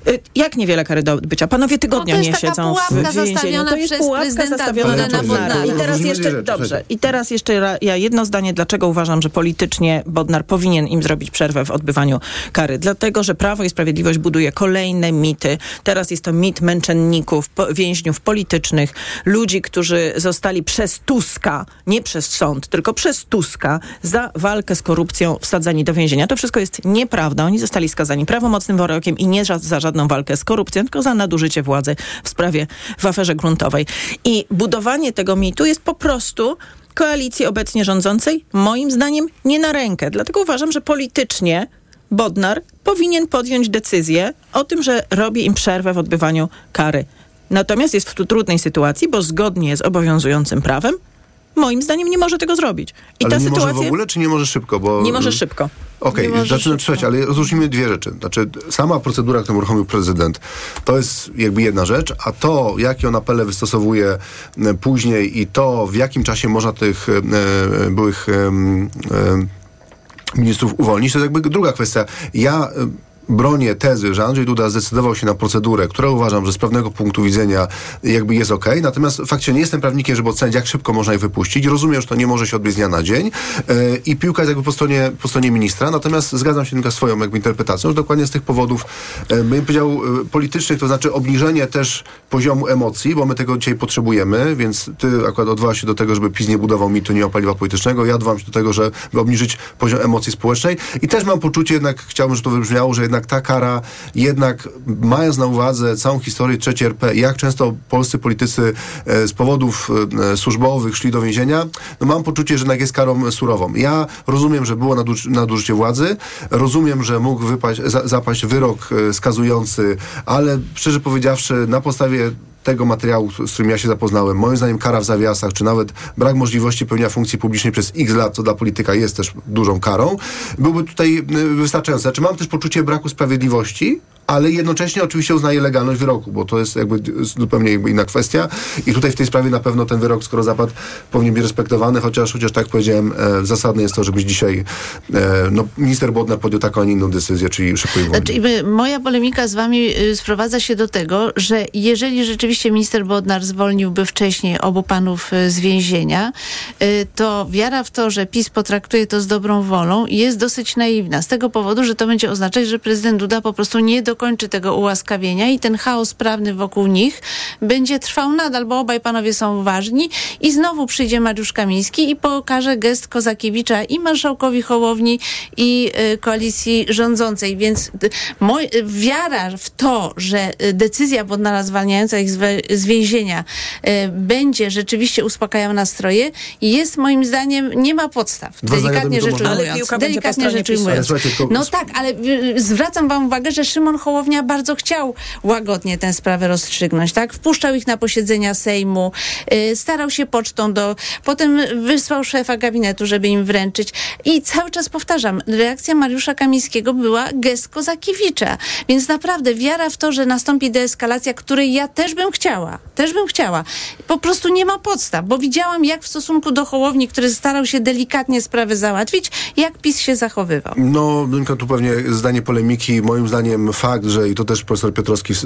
Yy, jak niewiele kary do odbycia? Panowie tygodnia no, nie siedzą w więzieniu. To jest pułapka zastawiona na Bodnara. I teraz jeszcze... Dobrze. I teraz jeszcze Jeszcze ja jedno zdanie, dlaczego uważam, że politycznie Bodnar powinien im zrobić przerwę w odbywaniu kary. Dlatego, że Prawo i Sprawiedliwość buduje kolejne mity. Teraz jest to mit męczenników, więźniów politycznych, ludzi, którzy zostali przez Tuska, nie przez sąd, tylko przez Tuska, za walkę z korupcją wsadzani do więzienia. To wszystko jest nieprawda. Oni zostali skazani prawomocnym wyrokiem i nie za żadną walkę z korupcją, tylko za nadużycie władzy w sprawie, w aferze gruntowej. I budowanie tego mitu jest po prostu... koalicji obecnie rządzącej, moim zdaniem, nie na rękę. Dlatego uważam, że politycznie Bodnar powinien podjąć decyzję o tym, że robi im przerwę w odbywaniu kary. Natomiast jest w tu trudnej sytuacji, bo zgodnie z obowiązującym prawem, moim zdaniem nie może tego zrobić. I ale ta nie sytuacja... może w ogóle, czy nie może szybko? Bo... Nie może szybko. Okej, okay, zaczynam trzeć, ale rozróżnimy dwie rzeczy. Znaczy, sama procedura, którą uruchomił prezydent, to jest jakby jedna rzecz, a to, jakie on apele wystosowuje później i to, w jakim czasie można tych e, byłych e, e, ministrów uwolnić, to jest jakby druga kwestia. Ja... bronię tezy, że Andrzej Duda zdecydował się na procedurę, która uważam, że z pewnego punktu widzenia jakby jest okej, okay. Natomiast faktycznie nie jestem prawnikiem, żeby ocenić, jak szybko można je wypuścić. Rozumiem, że to nie może się odbyć z dnia na dzień yy, i piłka jest jakby po stronie, po stronie ministra, natomiast zgadzam się tylko z swoją jakby interpretacją, że dokładnie z tych powodów yy, bym powiedział yy, politycznych, to znaczy obniżenie też poziomu emocji, bo my tego dzisiaj potrzebujemy, więc ty akurat odwołasz się do tego, żeby PiS nie budował mitu, nie o paliwa politycznego, ja odwołam się do tego, żeby obniżyć poziom emocji społecznej i też mam poczucie, jednak chciałbym, żeby to wybrzmiało, że jednak ta kara, jednak mając na uwadze całą historię trzeciej R P, jak często polscy politycy e, z powodów e, służbowych szli do więzienia, no mam poczucie, że jednak jest karą surową. Ja rozumiem, że było naduży- nadużycie władzy, rozumiem, że mógł wypaść, za- zapaść wyrok e, skazujący, ale szczerze powiedziawszy, na podstawie tego materiału, z którym ja się zapoznałem, moim zdaniem kara w zawiasach, czy nawet brak możliwości pełnienia funkcji publicznej przez x lat, co dla polityka jest też dużą karą, byłby tutaj wystarczający. Znaczy mam też poczucie braku sprawiedliwości, ale jednocześnie oczywiście uznaję legalność wyroku, bo to jest jakby zupełnie jakby inna kwestia i tutaj w tej sprawie na pewno ten wyrok, skoro zapadł, powinien być respektowany, chociaż, chociaż tak powiedziałem, e, zasadne jest to, żebyś dzisiaj e, no, minister Bodnar podjął taką, a nie inną decyzję, czyli szybko i wolno. Znaczy, moja polemika z wami y, sprowadza się do tego, że jeżeli rzeczywiście minister Bodnar zwolniłby wcześniej obu panów y, z więzienia, y, to wiara w to, że PiS potraktuje to z dobrą wolą, jest dosyć naiwna, z tego powodu, że to będzie oznaczać, że prezydent Duda po prostu nie do dokończy tego ułaskawienia i ten chaos prawny wokół nich będzie trwał nadal, bo obaj panowie są ważni i znowu przyjdzie Mariusz Kamiński i pokaże gest Kozakiewicza i marszałkowi Hołowni i y, koalicji rządzącej, więc y, moj, y, wiara w to, że y, decyzja Bodnara zwalniająca ich z, we, z więzienia y, będzie rzeczywiście uspokajała nastroje, jest moim zdaniem, nie ma podstaw. Dwa delikatnie rzecz ujmując. Delikatnie rzecz ujmując. No tak, ale y, zwracam wam uwagę, że Szymon Hołownia bardzo chciał łagodnie tę sprawę rozstrzygnąć, tak? Wpuszczał ich na posiedzenia Sejmu, yy, starał się pocztą do... Potem wysłał szefa gabinetu, żeby im wręczyć. I cały czas powtarzam, reakcja Mariusza Kamińskiego była gest Kozakiewicza. Więc naprawdę wiara w to, że nastąpi deeskalacja, której ja też bym chciała. Też bym chciała. Po prostu nie ma podstaw, bo widziałam, jak w stosunku do Hołowni, który starał się delikatnie sprawę załatwić, jak PiS się zachowywał. No, tu pewnie zdanie polemiki, moim zdaniem fakt, że, i to też profesor Piotrowski w,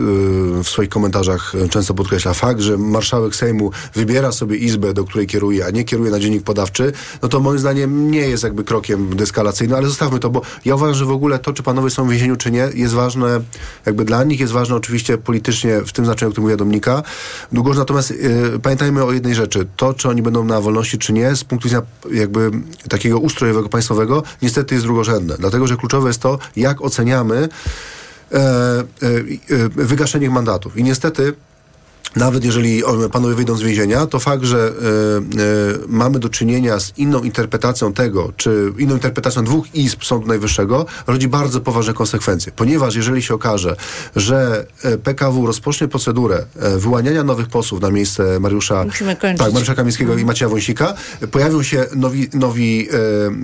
w swoich komentarzach często podkreśla, fakt, że marszałek Sejmu wybiera sobie izbę, do której kieruje, a nie kieruje na dziennik podawczy, no to moim zdaniem nie jest jakby krokiem deeskalacyjnym, ale zostawmy to, bo ja uważam, że w ogóle to, czy panowie są w więzieniu, czy nie, jest ważne, jakby dla nich jest ważne oczywiście politycznie, w tym znaczeniu, o którym mówiła Dominika Długosz, natomiast yy, pamiętajmy o jednej rzeczy, to, czy oni będą na wolności, czy nie, z punktu widzenia jakby takiego ustrojowego, państwowego, niestety jest drugorzędne, dlatego, że kluczowe jest to, jak oceniamy E, e, e, wygaszenie mandatów. I niestety nawet jeżeli panowie wyjdą z więzienia, to fakt, że y, y, mamy do czynienia z inną interpretacją tego, czy inną interpretacją dwóch izb Sądu Najwyższego, rodzi bardzo poważne konsekwencje. Ponieważ jeżeli się okaże, że P K W rozpocznie procedurę wyłaniania nowych posłów na miejsce Mariusza, tak, Mariusza Kamińskiego i Macieja Wąsika, pojawią się nowi, nowi,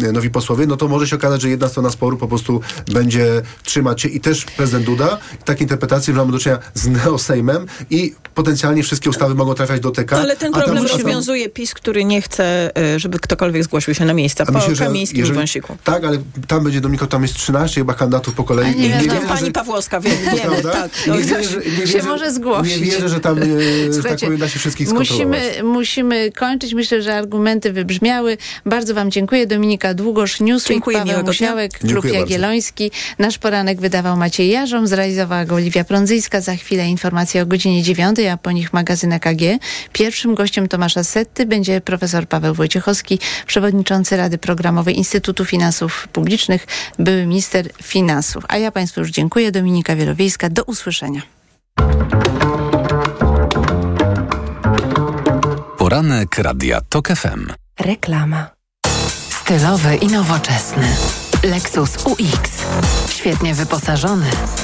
y, nowi posłowie, no to może się okazać, że jedna strona sporu po prostu będzie trzymać się i też prezydent Duda. Takie interpretacje, że mamy do czynienia z neosejmem i potencjalnie wszystkie ustawy mogą trafiać do T K. Ale ten problem przywiązuje tam... PiS, który nie chce, żeby ktokolwiek zgłosił się na miejsca. A po myślę, Kamińskim jeżeli... Wąsiku. Tak, ale tam będzie, Domiko, tam jest trzynaście chyba kandydatów po kolei. Nie, nie, nie, nie wierzę, pani że... Pawłowska, wie, wiemy, tak. Nie wierzę, nie wierzę, się może zgłosić. Nie wierzę, że tam tak powiem, da się wszystkich skontrolować. Musimy, musimy kończyć. Myślę, że argumenty wybrzmiały. Bardzo wam dziękuję. Dominika Długosz, Newsweek, Paweł Musiałek, Klub Jagielloński. Nasz poranek wydawał Maciej Jarzą, zrealizowała go Oliwia Prądzyjska. Za chwilę informacje o godzinie dziewiątej, a po nich magazyn E K G. Pierwszym gościem Tomasza Setty będzie profesor Paweł Wojciechowski, przewodniczący Rady Programowej Instytutu Finansów Publicznych, były minister finansów. A ja państwu już dziękuję. Dominika Wielowiejska. Do usłyszenia. Poranek Radia Tok F M. Reklama. Stylowy i nowoczesny Lexus U X. Świetnie wyposażony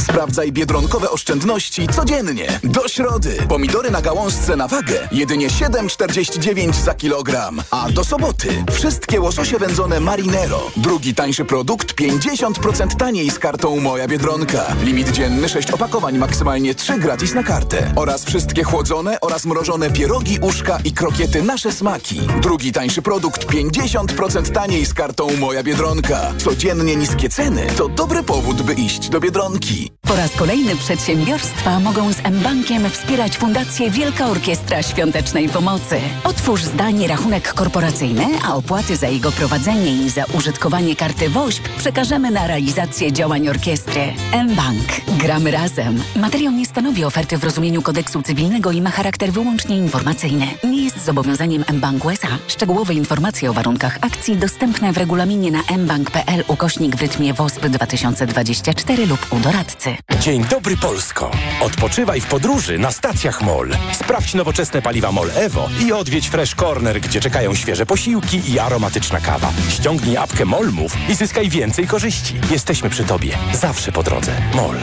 Sprawdzaj biedronkowe oszczędności codziennie. Do środy. Pomidory na gałązce na wagę. Jedynie siedem czterdzieści dziewięć za kilogram. A do soboty. Wszystkie łososie wędzone Marinero. Drugi tańszy produkt pięćdziesiąt procent taniej z kartą Moja Biedronka. Limit dzienny sześć opakowań, maksymalnie trzy gratis na kartę. Oraz wszystkie chłodzone oraz mrożone pierogi, uszka i krokiety Nasze Smaki. Drugi tańszy produkt pięćdziesiąt procent taniej z kartą Moja Biedronka. Codziennie niskie ceny to dobry powód, by iść do Biedronki. Po raz kolejny przedsiębiorstwa mogą z M-Bankiem wspierać Fundację Wielka Orkiestra Świątecznej Pomocy. Otwórz zdalnie rachunek korporacyjny, a opłaty za jego prowadzenie i za użytkowanie karty WOŚP przekażemy na realizację działań orkiestry. M-Bank. Gramy razem. Materiał nie stanowi oferty w rozumieniu kodeksu cywilnego i ma charakter wyłącznie informacyjny. Nie jest zobowiązaniem M-Bank U S A. Szczegółowe informacje o warunkach akcji dostępne w regulaminie na mbank.pl ukośnik w rytmie WOSP dwa tysiące dwadzieścia cztery lub u doradcy. Dzień dobry, Polsko! Odpoczywaj w podróży na stacjach MOL. Sprawdź nowoczesne paliwa MOL Evo i odwiedź Fresh Corner, gdzie czekają świeże posiłki i aromatyczna kawa. Ściągnij apkę MOL Move i zyskaj więcej korzyści. Jesteśmy przy Tobie. Zawsze po drodze. MOL.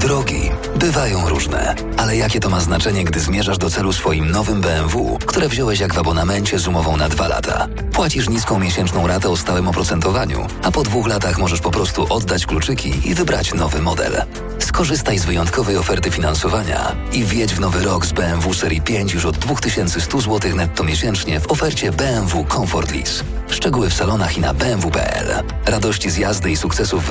Drogi bywają różne, ale jakie to ma znaczenie, gdy zmierzasz do celu swoim nowym B M W, które wziąłeś jak w abonamencie z umową na dwa lata. Płacisz niską miesięczną ratę o stałym oprocentowaniu, a po dwóch latach możesz po prostu oddać kluczyki i wybrać nowy model. Skorzystaj z wyjątkowej oferty finansowania i wjedź w nowy rok z B M W Serii pięć już od dwa tysiące sto złotych netto miesięcznie w ofercie B M W Comfort Lease. Szczegóły w salonach i na bmw kropka pl. Radości z jazdy i sukcesów w nowym